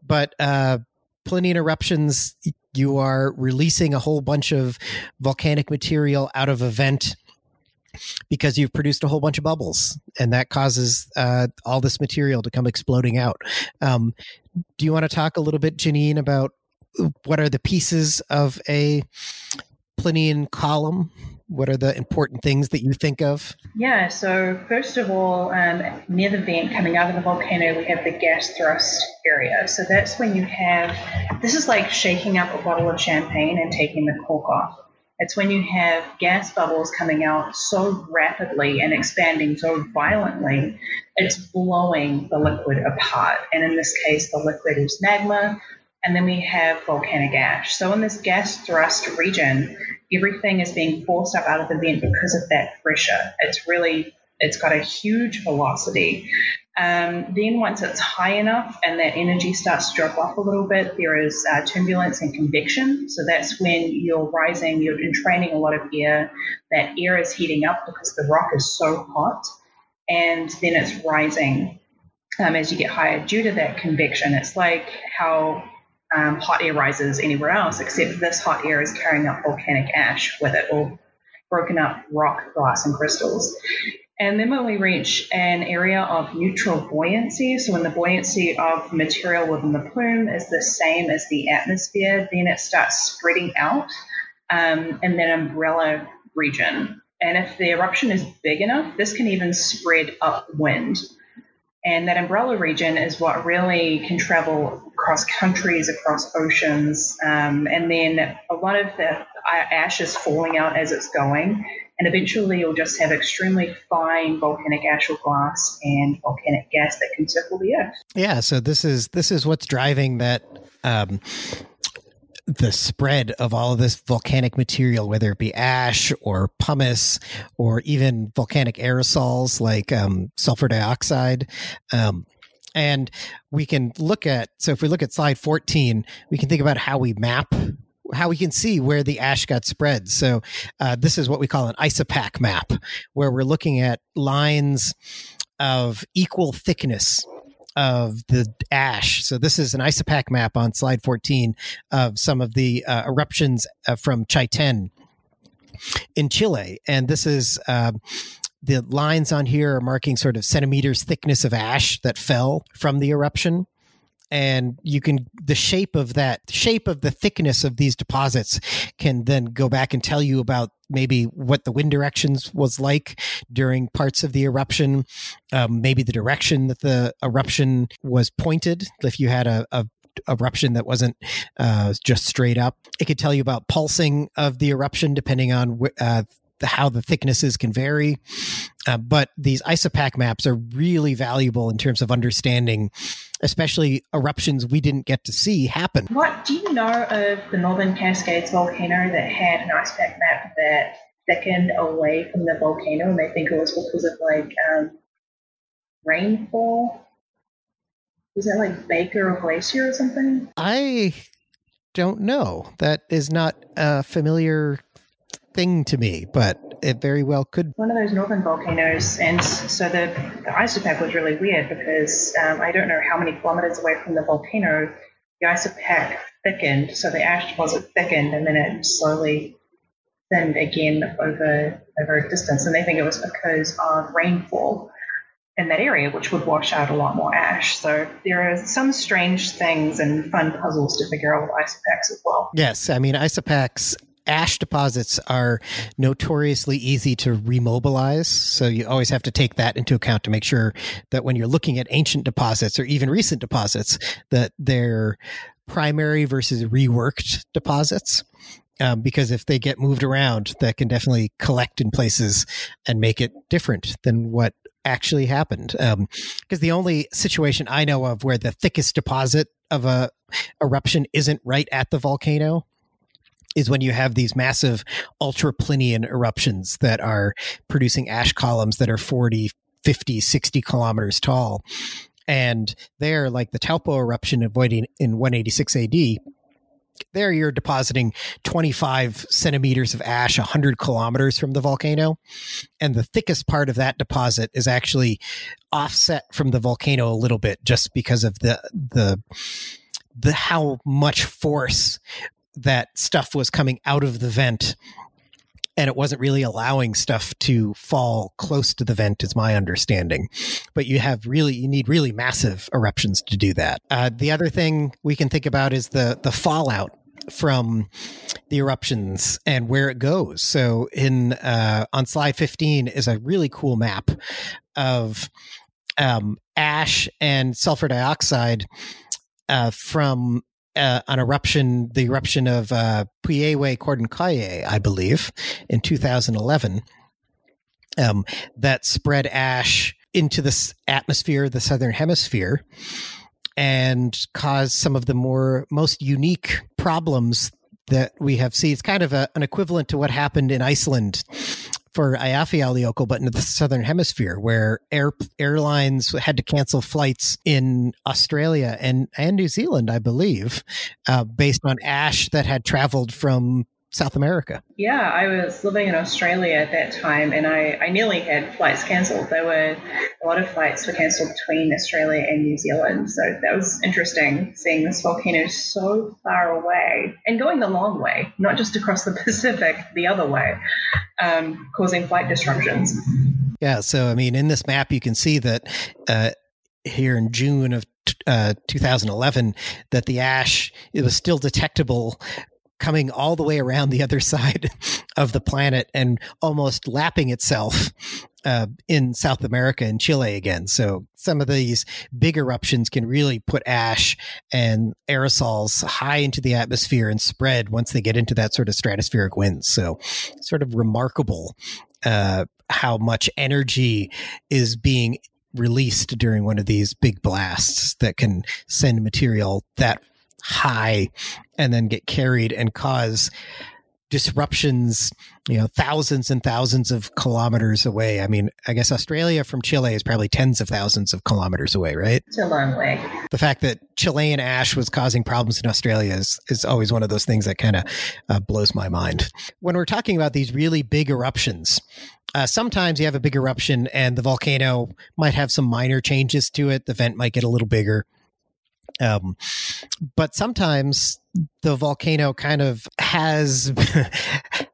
but uh, Plinian eruptions, you are releasing a whole bunch of volcanic material out of a vent because you've produced a whole bunch of bubbles, and that causes uh, all this material to come exploding out. Um, do you want to talk a little bit, Janine, about what are the pieces of a Plinian column? What are the important things that you think of? Yeah, so first of all, um, near the vent coming out of the volcano, we have the gas thrust area. So that's when you have, this is like shaking up a bottle of champagne and taking the cork off. It's when you have gas bubbles coming out so rapidly and expanding so violently, it's blowing the liquid apart. And in this case, the liquid is magma, and then we have volcanic ash. So in this gas thrust region, everything is being forced up out of the vent because of that pressure. It's really, it's got a huge velocity. Um, then once it's high enough and that energy starts to drop off a little bit, there is uh, turbulence and convection. So that's when you're rising, you're entraining a lot of air. That air is heating up because the rock is so hot, and then it's rising um, as you get higher due to that convection. It's like how Um, hot air rises anywhere else, except this hot air is carrying up volcanic ash with it, or broken up rock, glass, and crystals. And then when we reach an area of neutral buoyancy, so when the buoyancy of material within the plume is the same as the atmosphere, then it starts spreading out um, in that umbrella region. And if the eruption is big enough, this can even spread upwind. And that umbrella region is what really can travel across countries, across oceans. Um, and then a lot of the ash is falling out as it's going. And eventually you'll just have extremely fine volcanic ash or glass and volcanic gas that can circle the earth. Yeah, so this is this is what's driving that um, the spread of all of this volcanic material, whether it be ash or pumice or even volcanic aerosols like um, sulfur dioxide. Um, and we can look at, so if we look at slide fourteen, we can think about how we map, how we can see where the ash got spread. So uh, this is what we call an isopac map, where we're looking at lines of equal thickness of the ash. So this is an ISOPAC map on slide fourteen of some of the uh, eruptions uh, from Chaiten in Chile. And this is uh, the lines on here are marking sort of centimeters thickness of ash that fell from the eruption. And you can, the shape of that, shape of the thickness of these deposits can then go back and tell you about maybe what the wind directions was like during parts of the eruption, um, maybe the direction that the eruption was pointed. If you had a, a eruption that wasn't uh, just straight up, it could tell you about pulsing of the eruption depending on uh, the, how the thicknesses can vary. Uh, but these ISOPAC maps are really valuable in terms of understanding, especially eruptions we didn't get to see happen. What do you know of the Northern Cascades volcano that had an ISOPAC map that thickened away from the volcano, and they think it was because of like um, rainfall? Was that like Baker Glacier or something? I don't know. That is not a familiar thing to me, but it very well could. One of those northern volcanoes. And so the, the isopac was really weird because um, I don't know how many kilometers away from the volcano, the isopac thickened. So the ash deposit thickened and then it slowly thinned again over, over a distance. And they think it was because of rainfall in that area, which would wash out a lot more ash. So there are some strange things and fun puzzles to figure out with isopacs as well. Yes. I mean, isopacs, ash deposits are notoriously easy to remobilize, so you always have to take that into account to make sure that when you're looking at ancient deposits or even recent deposits, that they're primary versus reworked deposits, um, because if they get moved around, that can definitely collect in places and make it different than what actually happened. Um, because the only situation I know of where the thickest deposit of a eruption isn't right at the volcano is when you have these massive ultraplinian eruptions that are producing ash columns that are forty, fifty, sixty kilometers tall. And there, like the Taupo eruption avoiding in one eighty-six A D, there you're depositing twenty-five centimeters of ash one hundred kilometers from the volcano. And the thickest part of that deposit is actually offset from the volcano a little bit just because of the the the how much force that stuff was coming out of the vent, and it wasn't really allowing stuff to fall close to the vent is my understanding. But you have really, you need really massive eruptions to do that. Uh, the other thing we can think about is the, the fallout from the eruptions and where it goes. So in, uh, on slide fifteen is a really cool map of, um, ash and sulfur dioxide, uh, from, Uh, an eruption, the eruption of uh, Puyehue Cordoncaye, I believe, in two thousand eleven, um, that spread ash into the atmosphere, the southern hemisphere, and caused some of the more most unique problems that we have seen. It's kind of a, an equivalent to what happened in Iceland for Eyjafjallajökull, but in the southern hemisphere, where air, airlines had to cancel flights in Australia and, and New Zealand, I believe, uh, based on ash that had traveled from South America. Yeah, I was living in Australia at that time, and I, I nearly had flights cancelled. There were a lot of flights were cancelled between Australia and New Zealand, so that was interesting, seeing this volcano so far away and going the long way, not just across the Pacific, the other way, um, causing flight disruptions. Yeah, so I mean, in this map, you can see that uh, here in June of uh, two thousand eleven, that the ash, it was still detectable coming all the way around the other side of the planet and almost lapping itself uh, in South America and Chile again. So some of these big eruptions can really put ash and aerosols high into the atmosphere and spread once they get into that sort of stratospheric winds. So sort of remarkable uh, how much energy is being released during one of these big blasts that can send material that high and then get carried and cause disruptions, you know, thousands and thousands of kilometers away. I mean, I guess Australia from Chile is probably tens of thousands of kilometers away, right? It's a long way. The fact that Chilean ash was causing problems in Australia is, is always one of those things that kind of uh, blows my mind. When we're talking about these really big eruptions, Uh, sometimes you have a big eruption and the volcano might have some minor changes to it. The vent might get a little bigger. Um, but sometimes the volcano kind of has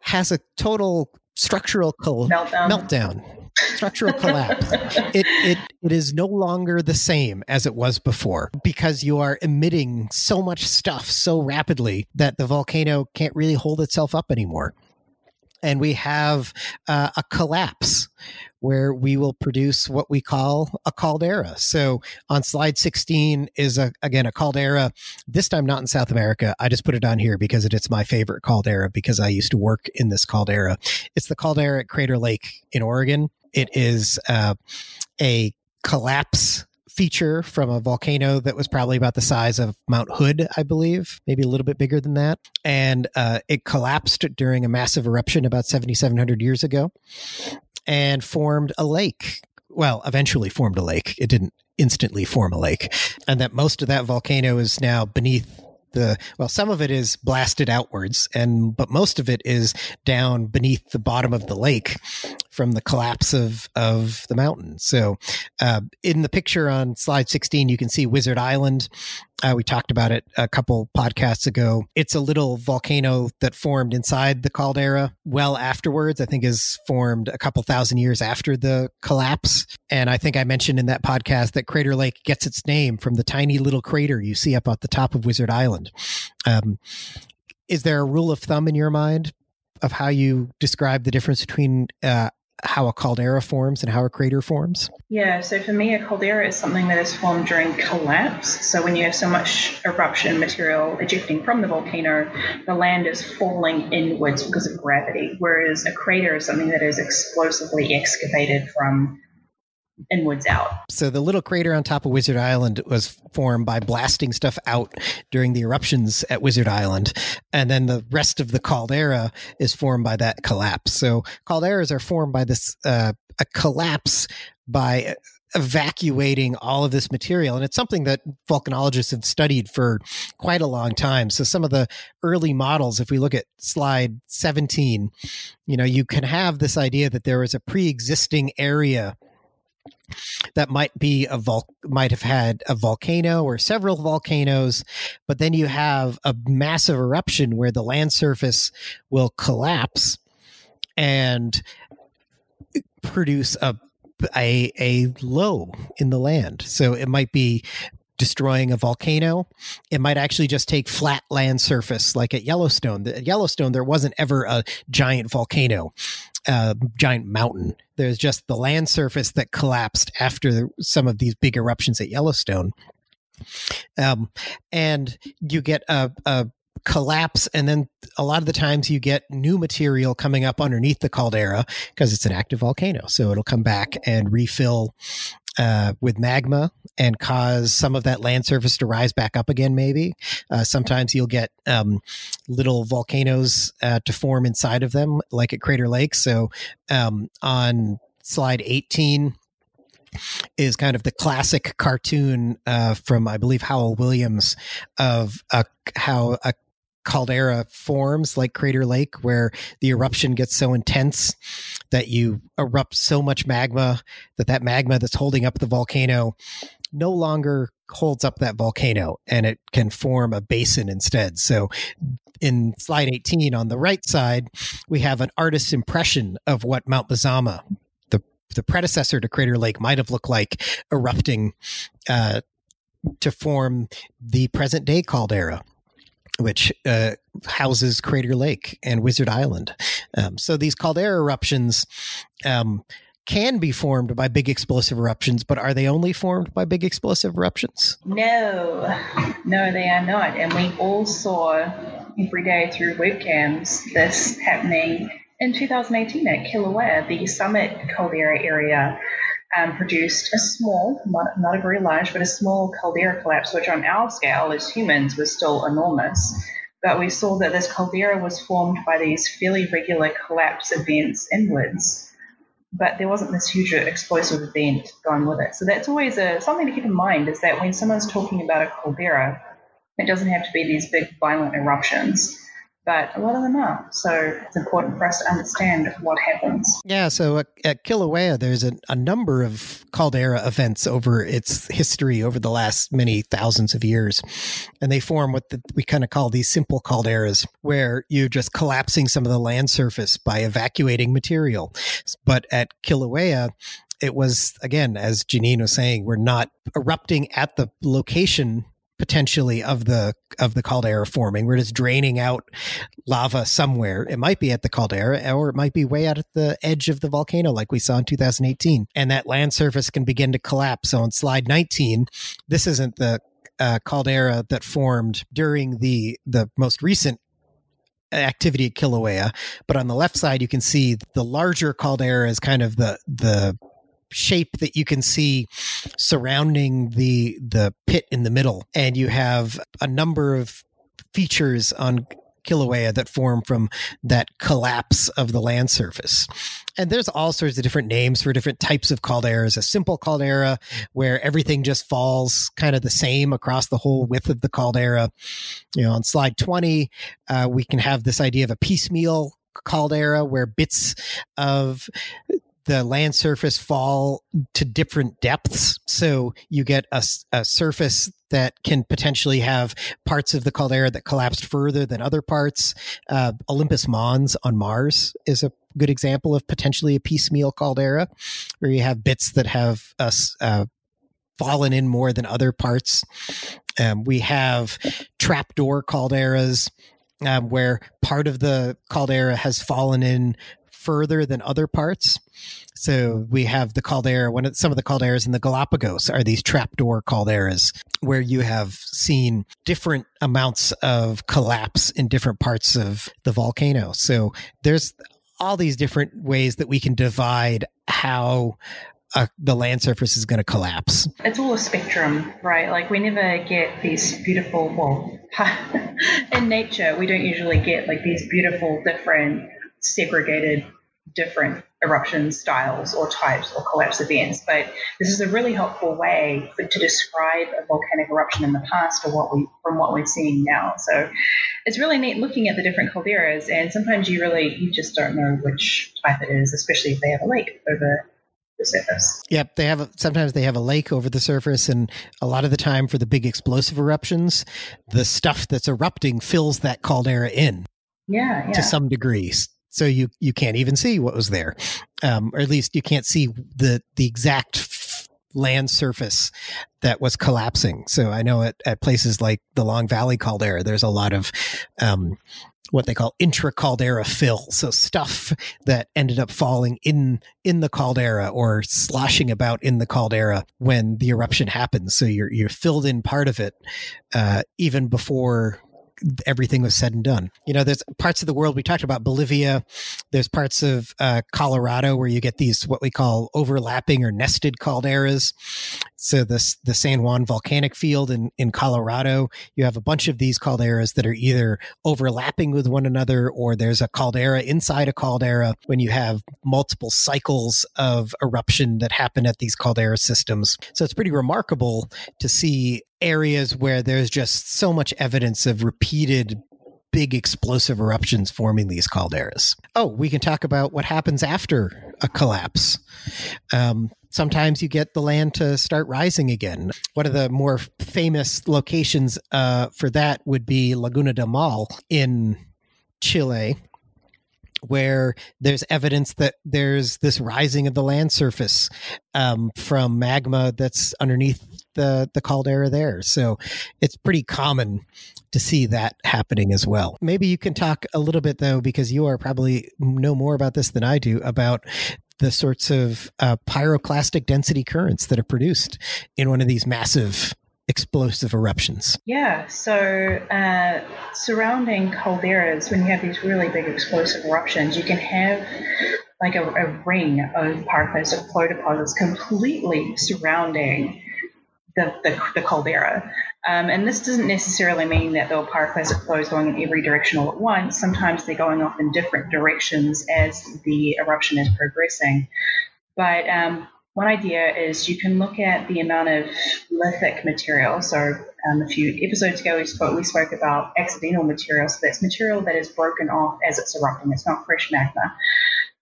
has a total structural col- meltdown. meltdown, structural collapse. It it it is no longer the same as it was before because you are emitting so much stuff so rapidly that the volcano can't really hold itself up anymore. And we have uh, a collapse where we will produce what we call a caldera. So on slide sixteen is, a, again, a caldera, this time not in South America. I just put it on here because it, it's my favorite caldera because I used to work in this caldera. It's the caldera at Crater Lake in Oregon. It is uh, a collapse feature from a volcano that was probably about the size of Mount Hood, I believe, maybe a little bit bigger than that. And uh, it collapsed during a massive eruption about seventy-seven hundred years ago and formed a lake. Well, eventually formed a lake. It didn't instantly form a lake. And that most of that volcano is now beneath the, well, some of it is blasted outwards, and but most of it is down beneath the bottom of the lake from the collapse of, of the mountain. So uh, in the picture on slide sixteen, you can see Wizard Island. Uh, we talked about it a couple podcasts ago. It's a little volcano that formed inside the caldera well afterwards, I think is formed a couple thousand years after the collapse. And I think I mentioned in that podcast that Crater Lake gets its name from the tiny little crater you see up at the top of Wizard Island. Um, is there a rule of thumb in your mind of how you describe the difference between uh, how a caldera forms and how a crater forms? Yeah, so for me, a caldera is something that is formed during collapse. So when you have so much eruption material ejecting from the volcano, the land is falling inwards because of gravity, whereas a crater is something that is explosively excavated from inwards out. So the little crater on top of Wizard Island was formed by blasting stuff out during the eruptions at Wizard Island. And then the rest of the caldera is formed by that collapse. So calderas are formed by this, uh, a collapse by evacuating all of this material. And it's something that volcanologists have studied for quite a long time. So some of the early models, if we look at slide seventeen, you know, you can have this idea that there was a pre-existing area that might be a vol- might have had a volcano or several volcanoes, but then you have a massive eruption where the land surface will collapse and produce a a, a low in the land. So it might be destroying a volcano. It might actually just take flat land surface, like at Yellowstone. At Yellowstone, there wasn't ever a giant volcano. Uh, giant mountain. There's just the land surface that collapsed after the, some of these big eruptions at Yellowstone. Um, and you get a, a collapse, and then a lot of the times you get new material coming up underneath the caldera because it's an active volcano. So it'll come back and refill uh, with magma and cause some of that land surface to rise back up again, maybe. Uh, sometimes you'll get um, little volcanoes uh, to form inside of them, like at Crater Lake. So um, on slide eighteen is kind of the classic cartoon uh, from, I believe, Howell Williams of uh, how a caldera forms like Crater Lake, where the eruption gets so intense that you erupt so much magma that that magma that's holding up the volcano no longer holds up that volcano, and it can form a basin instead. So in slide eighteen on the right side, we have an artist's impression of what Mount Mazama, the, the predecessor to Crater Lake, might have looked like erupting uh, to form the present-day caldera, which uh, houses Crater Lake and Wizard Island. Um, so these caldera eruptions um, can be formed by big explosive eruptions, but are they only formed by big explosive eruptions? No, no, they are not. And we all saw every day through webcams this happening in two thousand eighteen at Kilauea. The summit caldera area um, produced a small, not, not a very large, but a small caldera collapse, which on our scale as humans was still enormous. But we saw that this caldera was formed by these fairly regular collapse events inwards, but there wasn't this huge explosive event going with it. So that's always a, something to keep in mind, is that when someone's talking about a caldera, it doesn't have to be these big violent eruptions. but a lot of them are. So it's important for us to understand what happens. Yeah, so at, at Kilauea, there's a, a number of caldera events over its history over the last many thousands of years. And they form what the, we kind of call these simple calderas, where you're just collapsing some of the land surface by evacuating material. But at Kilauea, it was, again, as Janine was saying, we're not erupting at the location potentially of the of the caldera forming. We're just draining out lava somewhere. It might be at the caldera, or it might be way out at the edge of the volcano like we saw in two thousand eighteen. And that land surface can begin to collapse. So on slide nineteen, this isn't the uh, caldera that formed during the the most recent activity at Kilauea. But on the left side, you can see the larger caldera is kind of the the shape that you can see surrounding the the pit in the middle. And you have a number of features on Kilauea that form from that collapse of the land surface. And there's all sorts of different names for different types of calderas. A simple caldera, where everything just falls kind of the same across the whole width of the caldera. You know, on slide twenty, uh, we can have this idea of a piecemeal caldera, where bits of the land surface fall to different depths. So you get a, a surface that can potentially have parts of the caldera that collapsed further than other parts. Uh, Olympus Mons on Mars is a good example of potentially a piecemeal caldera, where you have bits that have uh, uh, fallen in more than other parts. Um, we have trapdoor calderas, um, where part of the caldera has fallen in further than other parts. So we have the caldera, one of, some of the calderas in the Galapagos are these trapdoor calderas, where you have seen different amounts of collapse in different parts of the volcano. So there's all these different ways that we can divide how uh, the land surface is going to collapse. It's all a spectrum, right? Like we never get these beautiful, well, in nature, we don't usually get like these beautiful different segregated different eruption styles or types or collapse events. But this is a really helpful way for, to describe a volcanic eruption in the past or what we from what we're seeing now. So it's really neat looking at the different calderas, and sometimes you really you just don't know which type it is, especially if they have a lake over the surface. Yep, they have a, sometimes they have a lake over the surface, and a lot of the time for the big explosive eruptions, the stuff that's erupting fills that caldera in. Yeah, yeah. To some degree. So you, you can't even see what was there, um, or at least you can't see the, the exact land surface that was collapsing. So I know at, at places like the Long Valley Caldera, there's a lot of um, what they call intra-caldera fill. So stuff that ended up falling in, in the caldera or sloshing about in the caldera when the eruption happens. So you're, you're filled in part of it uh, even before everything was said and done. You know, there's parts of the world, we talked about Bolivia, there's parts of uh, Colorado where you get these, what we call overlapping or nested calderas. So this, the San Juan volcanic field in, in Colorado, you have a bunch of these calderas that are either overlapping with one another, or there's a caldera inside a caldera when you have multiple cycles of eruption that happen at these caldera systems. So it's pretty remarkable to see areas where there's just so much evidence of repeated big explosive eruptions forming these calderas. Oh, we can talk about what happens after a collapse. Um, sometimes you get the land to start rising again. One of the more famous locations uh, for that would be Laguna del Mal in Chile, where there's evidence that there's this rising of the land surface um, from magma that's underneath the, the caldera there. So it's pretty common to see that happening as well. Maybe you can talk a little bit, though, because you are probably know more about this than I do, about the sorts of uh, pyroclastic density currents that are produced in one of these massive explosive eruptions. Yeah, so uh, surrounding calderas, when you have these really big explosive eruptions, you can have like a, a ring of pyroclastic flow deposits completely surrounding the, the, the caldera. Um, and this doesn't necessarily mean that there are pyroclastic flows going in every direction all at once. Sometimes they're going off in different directions as the eruption is progressing. But um, One idea is you can look at the amount of lithic material. So um, a few episodes ago, we spoke, we spoke about accidental material. So that's material that is broken off as it's erupting. It's not fresh magma.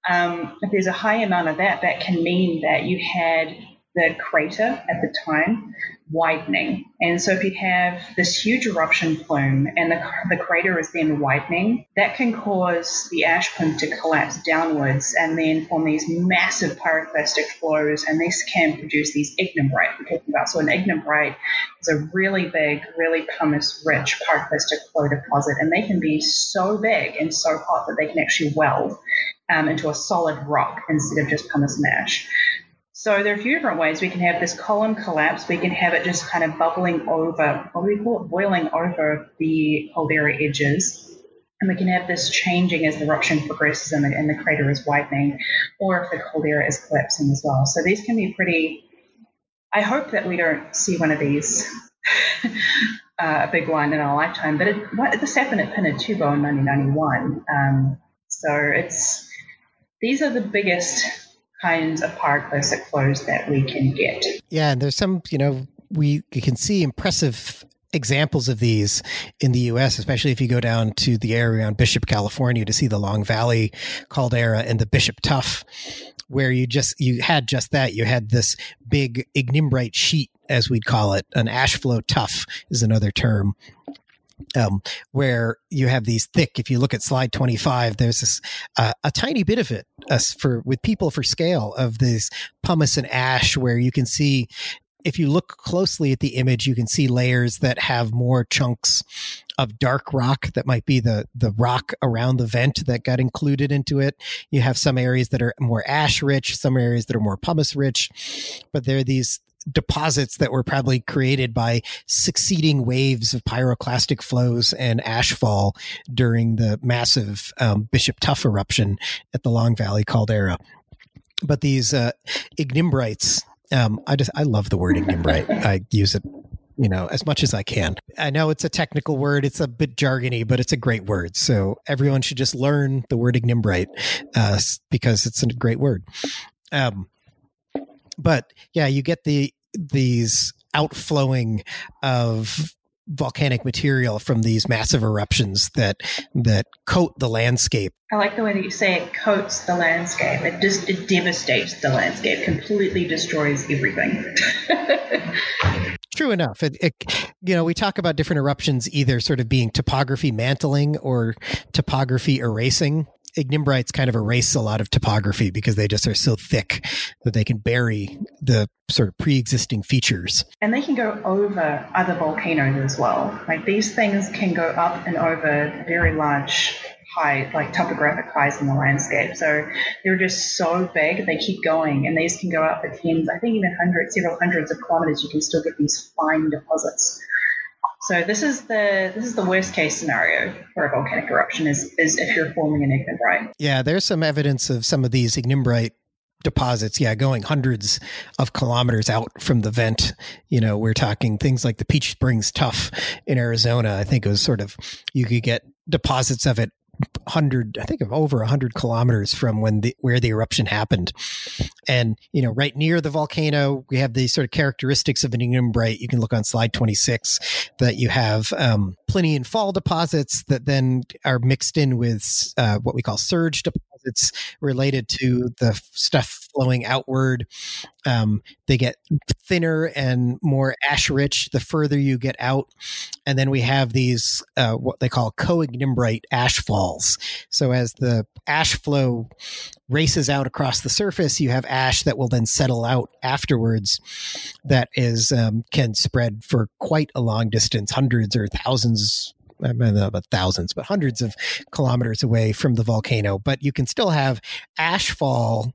Um, if there's a high amount of that, that can mean that you had the crater at the time widening. And so if you have this huge eruption plume and the, the crater is then widening, that can cause the ash plume to collapse downwards and then form these massive pyroclastic flows, and this can produce these ignimbrite we're talking about. So an ignimbrite is a really big, really pumice-rich pyroclastic flow deposit, and they can be so big and so hot that they can actually weld um, into a solid rock instead of just pumice and ash. So there are a few different ways. We can have this column collapse. We can have it just kind of bubbling over, what we call it, boiling over the caldera edges. And we can have this changing as the eruption progresses and the, and the crater is widening, or if the caldera is collapsing as well. So these can be pretty, I hope that we don't see one of these, a uh, big one in our lifetime. But it, what, this happened at Pinatubo in nineteen ninety-one. Um, so it's, these are the biggest kinds of pyroclastic flows that we can get. Yeah, and there's some, you know, we can see impressive examples of these in the U S, especially if you go down to the area on Bishop, California, to see the Long Valley Caldera and the Bishop Tuff, where you just, you had just that. You had this big ignimbrite sheet, as we'd call it, an ash flow tuff is another term. Um, where you have these thick, if you look at slide twenty-five, there's this, uh, a tiny bit of it uh, for with people for scale of this pumice and ash, where you can see, if you look closely at the image, you can see layers that have more chunks of dark rock that might be the the rock around the vent that got included into it. You have some areas that are more ash rich, some areas that are more pumice rich, but there are these deposits that were probably created by succeeding waves of pyroclastic flows and ashfall during the massive um, Bishop Tuff eruption at the Long Valley Caldera. But these uh, ignimbrites, um, I just I love the word ignimbrite. I use it, you know, as much as I can. I know it's a technical word; it's a bit jargony, but it's a great word. So everyone should just learn the word ignimbrite uh, because it's a great word. Um, But yeah, you get the these outflowing of volcanic material from these massive eruptions that that coat the landscape. I like the way that you say it coats the landscape. It just it devastates the landscape, completely destroys everything. True enough. It, it, you know, we talk about different eruptions either sort of being topography mantling or topography erasing. Ignimbrites kind of erase a lot of topography because they just are so thick that they can bury the sort of pre-existing features. And they can go over other volcanoes as well. Like these things can go up and over very large high, like topographic highs in the landscape. So they're just so big, they keep going. And these can go up for tens, I think even hundreds, several hundreds of kilometers, you can still get these fine deposits. So this is the this is the worst case scenario for a volcanic eruption is is if you're forming an ignimbrite. Yeah, there's some evidence of some of these ignimbrite deposits, yeah, going hundreds of kilometers out from the vent. You know, we're talking things like the Peach Springs Tuff in Arizona. I think it was sort of, you could get deposits of it hundred, I think of over one hundred kilometers from when the where the eruption happened. And, you know, right near the volcano, we have these sort of characteristics of an ignimbrite. You can look on slide twenty-six that you have um, Plinian fall deposits that then are mixed in with uh, what we call surge deposits related to the stuff flowing outward. Um, they get thinner and more ash rich the further you get out. And then we have these, uh, what they call co-ignimbrite ash falls. So as the ash flow races out across the surface, you have ash that will then settle out afterwards that is, um, can spread for quite a long distance, hundreds or thousands, I don't know about thousands, but hundreds of kilometers away from the volcano. But you can still have ash fall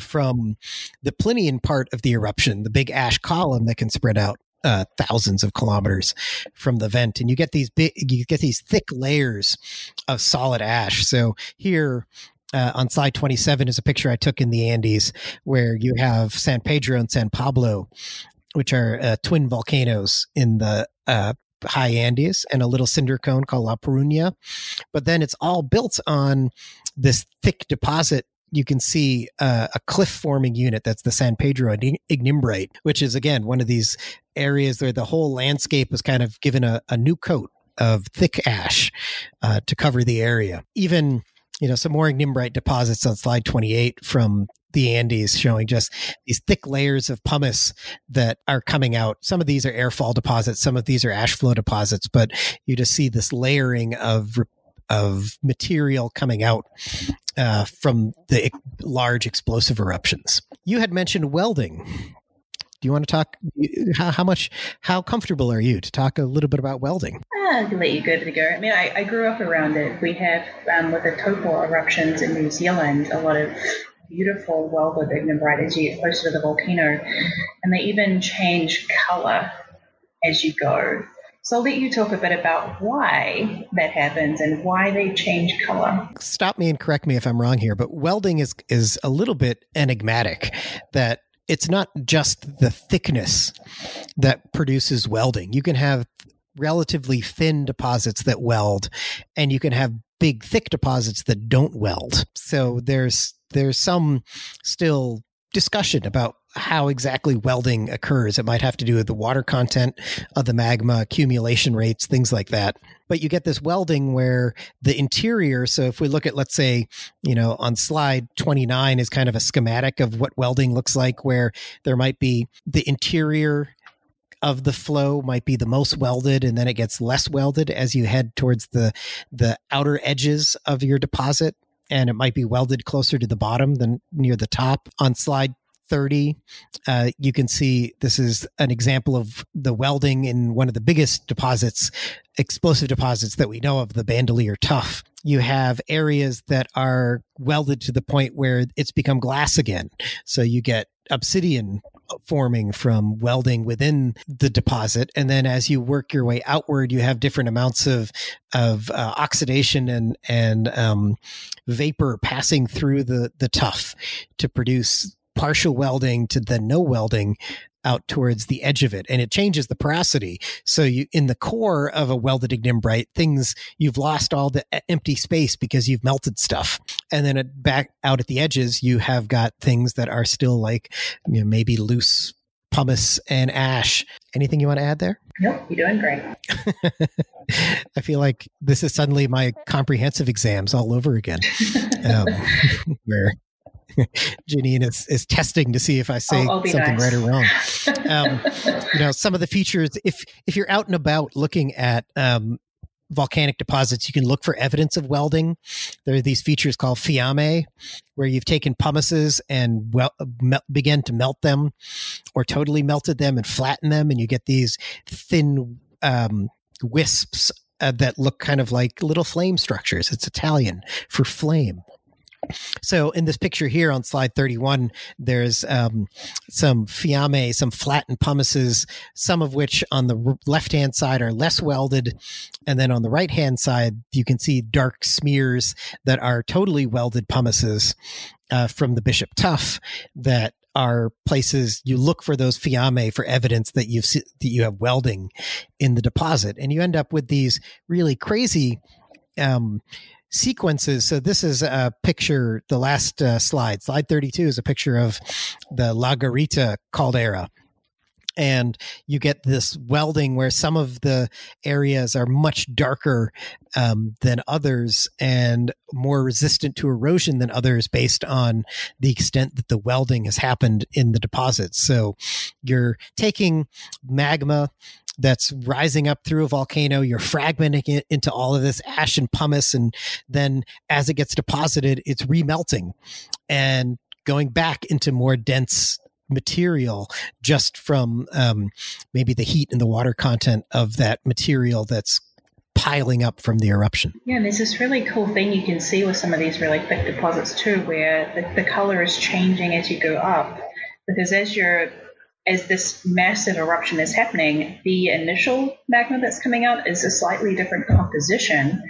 from the Plinian part of the eruption, the big ash column that can spread out uh, thousands of kilometers from the vent, and you get these big, you get these thick layers of solid ash. So here uh, on slide twenty-seven is a picture I took in the Andes where you have San Pedro and San Pablo, which are uh, twin volcanoes in the uh, high Andes, and a little cinder cone called La Peruña. But then it's all built on this thick deposit you can see uh, a cliff-forming unit that's the San Pedro ignimbrite, which is, again, one of these areas where the whole landscape is kind of given a, a new coat of thick ash uh, to cover the area. Even, you know, some more ignimbrite deposits on slide twenty-eight from the Andes showing just these thick layers of pumice that are coming out. Some of these are airfall deposits, some of these are ash flow deposits, but you just see this layering of of material coming out uh, from the large explosive eruptions. You had mentioned welding. Do you want to talk, how, how much, how comfortable are you to talk a little bit about welding? I can let you go to the go. I mean, I, I grew up around it. We have, um, with the Taupo eruptions in New Zealand, a lot of beautiful welded ignimbrite as you get closer to the volcano, and they even change color as you go. So I'll let you talk a bit about why that happens and why they change color. Stop me and correct me if I'm wrong here, but welding is is a little bit enigmatic, that it's not just the thickness that produces welding. You can have relatively thin deposits that weld, and you can have big, thick deposits that don't weld. So there's there's some still discussion about how exactly welding occurs. It might have to do with the water content of the magma, accumulation rates, things like that. But you get this welding where the interior, so if we look at, let's say, you know, on slide twenty-nine is kind of a schematic of what welding looks like, where there might be the interior of the flow might be the most welded, and then it gets less welded as you head towards the the outer edges of your deposit, and it might be welded closer to the bottom than near the top. On slide thirty, uh, you can see this is an example of the welding in one of the biggest deposits, explosive deposits that we know of, the Bandelier Tuff. You have areas that are welded to the point where it's become glass again. So you get obsidian forming from welding within the deposit, and then as you work your way outward, you have different amounts of of uh, oxidation and and um, vapor passing through the the tuff to produce partial welding to then no welding out towards the edge of it, and it changes the porosity. So you, in the core of a welded ignimbrite, things, you've lost all the empty space because you've melted stuff. And then it, back out at the edges, you have got things that are still like, you know, maybe loose pumice and ash. Anything you want to add there? Nope, you're doing great. I feel like this is suddenly my comprehensive exams all over again. um, where Janine is, is testing to see if I say I'll, I'll something nice. Right or wrong. Um, you know, some of the features, if if you're out and about looking at um, volcanic deposits, you can look for evidence of welding. There are these features called fiamme, where you've taken pumices and well, mel- began to melt them or totally melted them and flattened them, and you get these thin um, wisps uh, that look kind of like little flame structures. It's Italian for flame. So in this picture here on slide thirty-one, there's um, some fiamme, some flattened pumices, some of which on the left-hand side are less welded. And then on the right-hand side, you can see dark smears that are totally welded pumices uh, from the Bishop Tuff that are places you look for those fiamme for evidence that you've that you have welding in the deposit. And you end up with these really crazy um sequences. So this is a picture, the last uh, slide, slide thirty-two is a picture of the La Garita caldera. And you get this welding where some of the areas are much darker um, than others and more resistant to erosion than others based on the extent that the welding has happened in the deposits. So you're taking magma that's rising up through a volcano, you're fragmenting it into all of this ash and pumice, and then as it gets deposited, it's remelting and going back into more dense material just from um, maybe the heat and the water content of that material that's piling up from the eruption. Yeah, and there's this really cool thing you can see with some of these really thick deposits too, where the, the color is changing as you go up, because as you're as this massive eruption is happening, the initial magma that's coming out is a slightly different composition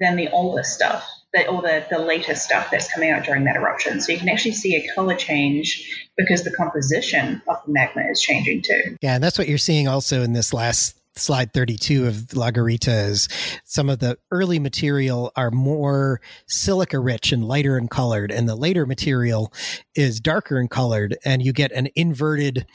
than the older stuff, the, or the, the later stuff that's coming out during that eruption. So you can actually see a color change because the composition of the magma is changing too. Yeah, and that's what you're seeing also in this last slide thirty-two of La Garita is some of the early material are more silica rich and lighter in colored, and the later material is darker in colored, and you get an inverted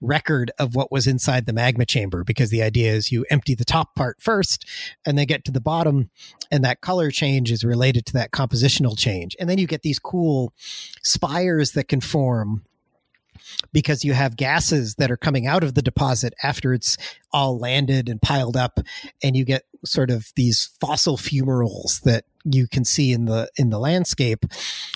record of what was inside the magma chamber, because the idea is you empty the top part first and then get to the bottom, and that color change is related to that compositional change. And then you get these cool spires that can form because you have gases that are coming out of the deposit after it's all landed and piled up, and you get sort of these fossil fumaroles that you can see in the in the landscape,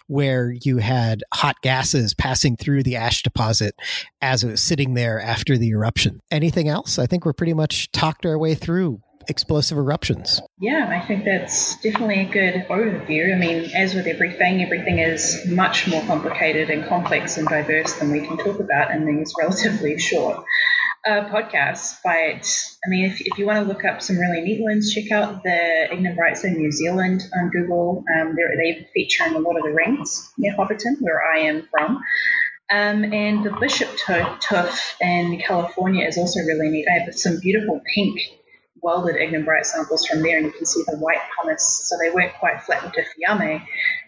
where you had hot gases passing through the ash deposit as it was sitting there after the eruption. Anything else? I think we're pretty much talked our way through explosive eruptions. Yeah, I think that's definitely a good overview. I mean, as with everything, everything is much more complicated and complex and diverse than we can talk about in these relatively short uh, podcasts. But, I mean, if, if you want to look up some really neat ones, check out the ignebrites in New Zealand on Google. Um, they feature in a lot of the rings near Hobbiton, where I am from. Um, and the Bishop Tuff in California is also really neat. I have some beautiful pink welded ignimbrite samples from there, and you can see the white pumice. So they weren't quite flat with diffiame,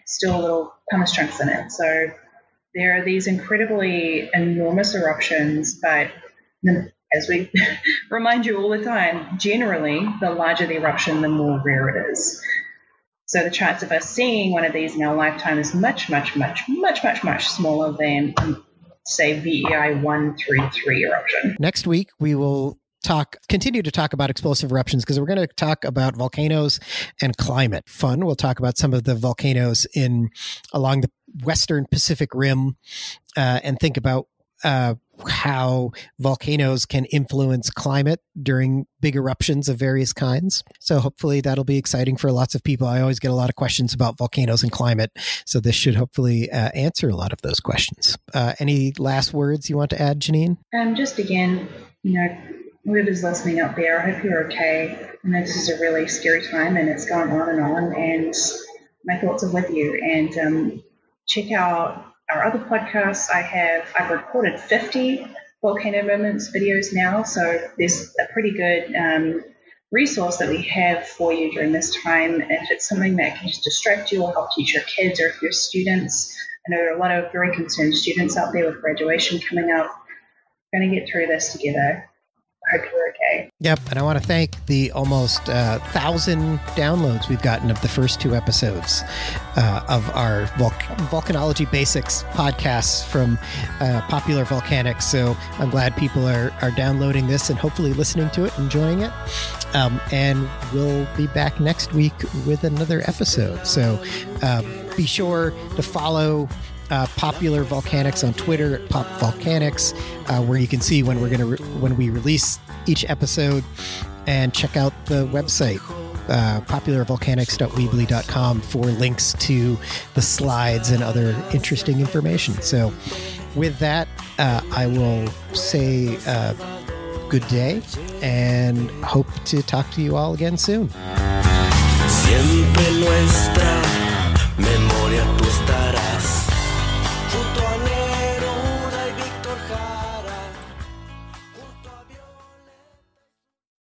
still little pumice chunks in it. So there are these incredibly enormous eruptions, but as we remind you all the time, generally the larger the eruption, the more rare it is. So the chance of us seeing one of these in our lifetime is much, much, much, much, much, much smaller than, um, say, V E I one thirty-three eruption. Next week, we will Talk, continue to talk about explosive eruptions, because we're going to talk about volcanoes and climate. Fun. We'll talk about some of the volcanoes in along the Western Pacific Rim uh, and think about uh, how volcanoes can influence climate during big eruptions of various kinds. So hopefully that'll be exciting for lots of people. I always get a lot of questions about volcanoes and climate, so this should hopefully uh, answer a lot of those questions. Uh, any last words you want to add, Janine? Um, just again, you know, whoever's listening out there, I hope you're okay. I know this is a really scary time, and it's gone on and on, and my thoughts are with you. And um, check out our other podcasts. I have, I've recorded fifty volcano moments videos now, so there's a pretty good um, resource that we have for you during this time. If it's something that can just distract you or help teach your kids, or if you're students, I know there are a lot of very concerned students out there with graduation coming up. We're going to get through this together. Okay. Yep, and I want to thank the almost uh, thousand downloads we've gotten of the first two episodes uh, of our Vol- Volcanology Basics podcasts from uh, Popular Volcanics. So I'm glad people are, are downloading this and hopefully listening to it, enjoying it. Um, and we'll be back next week with another episode. So uh, be sure to follow Uh, Popular Volcanics on Twitter at Pop Volcanics, uh, where you can see when we're going to re- when we release each episode, and check out the website uh, popular volcanics dot weebly dot com for links to the slides and other interesting information. So, with that, uh, I will say uh, good day, and hope to talk to you all again soon. Siempre nuestra memoria tú estarás.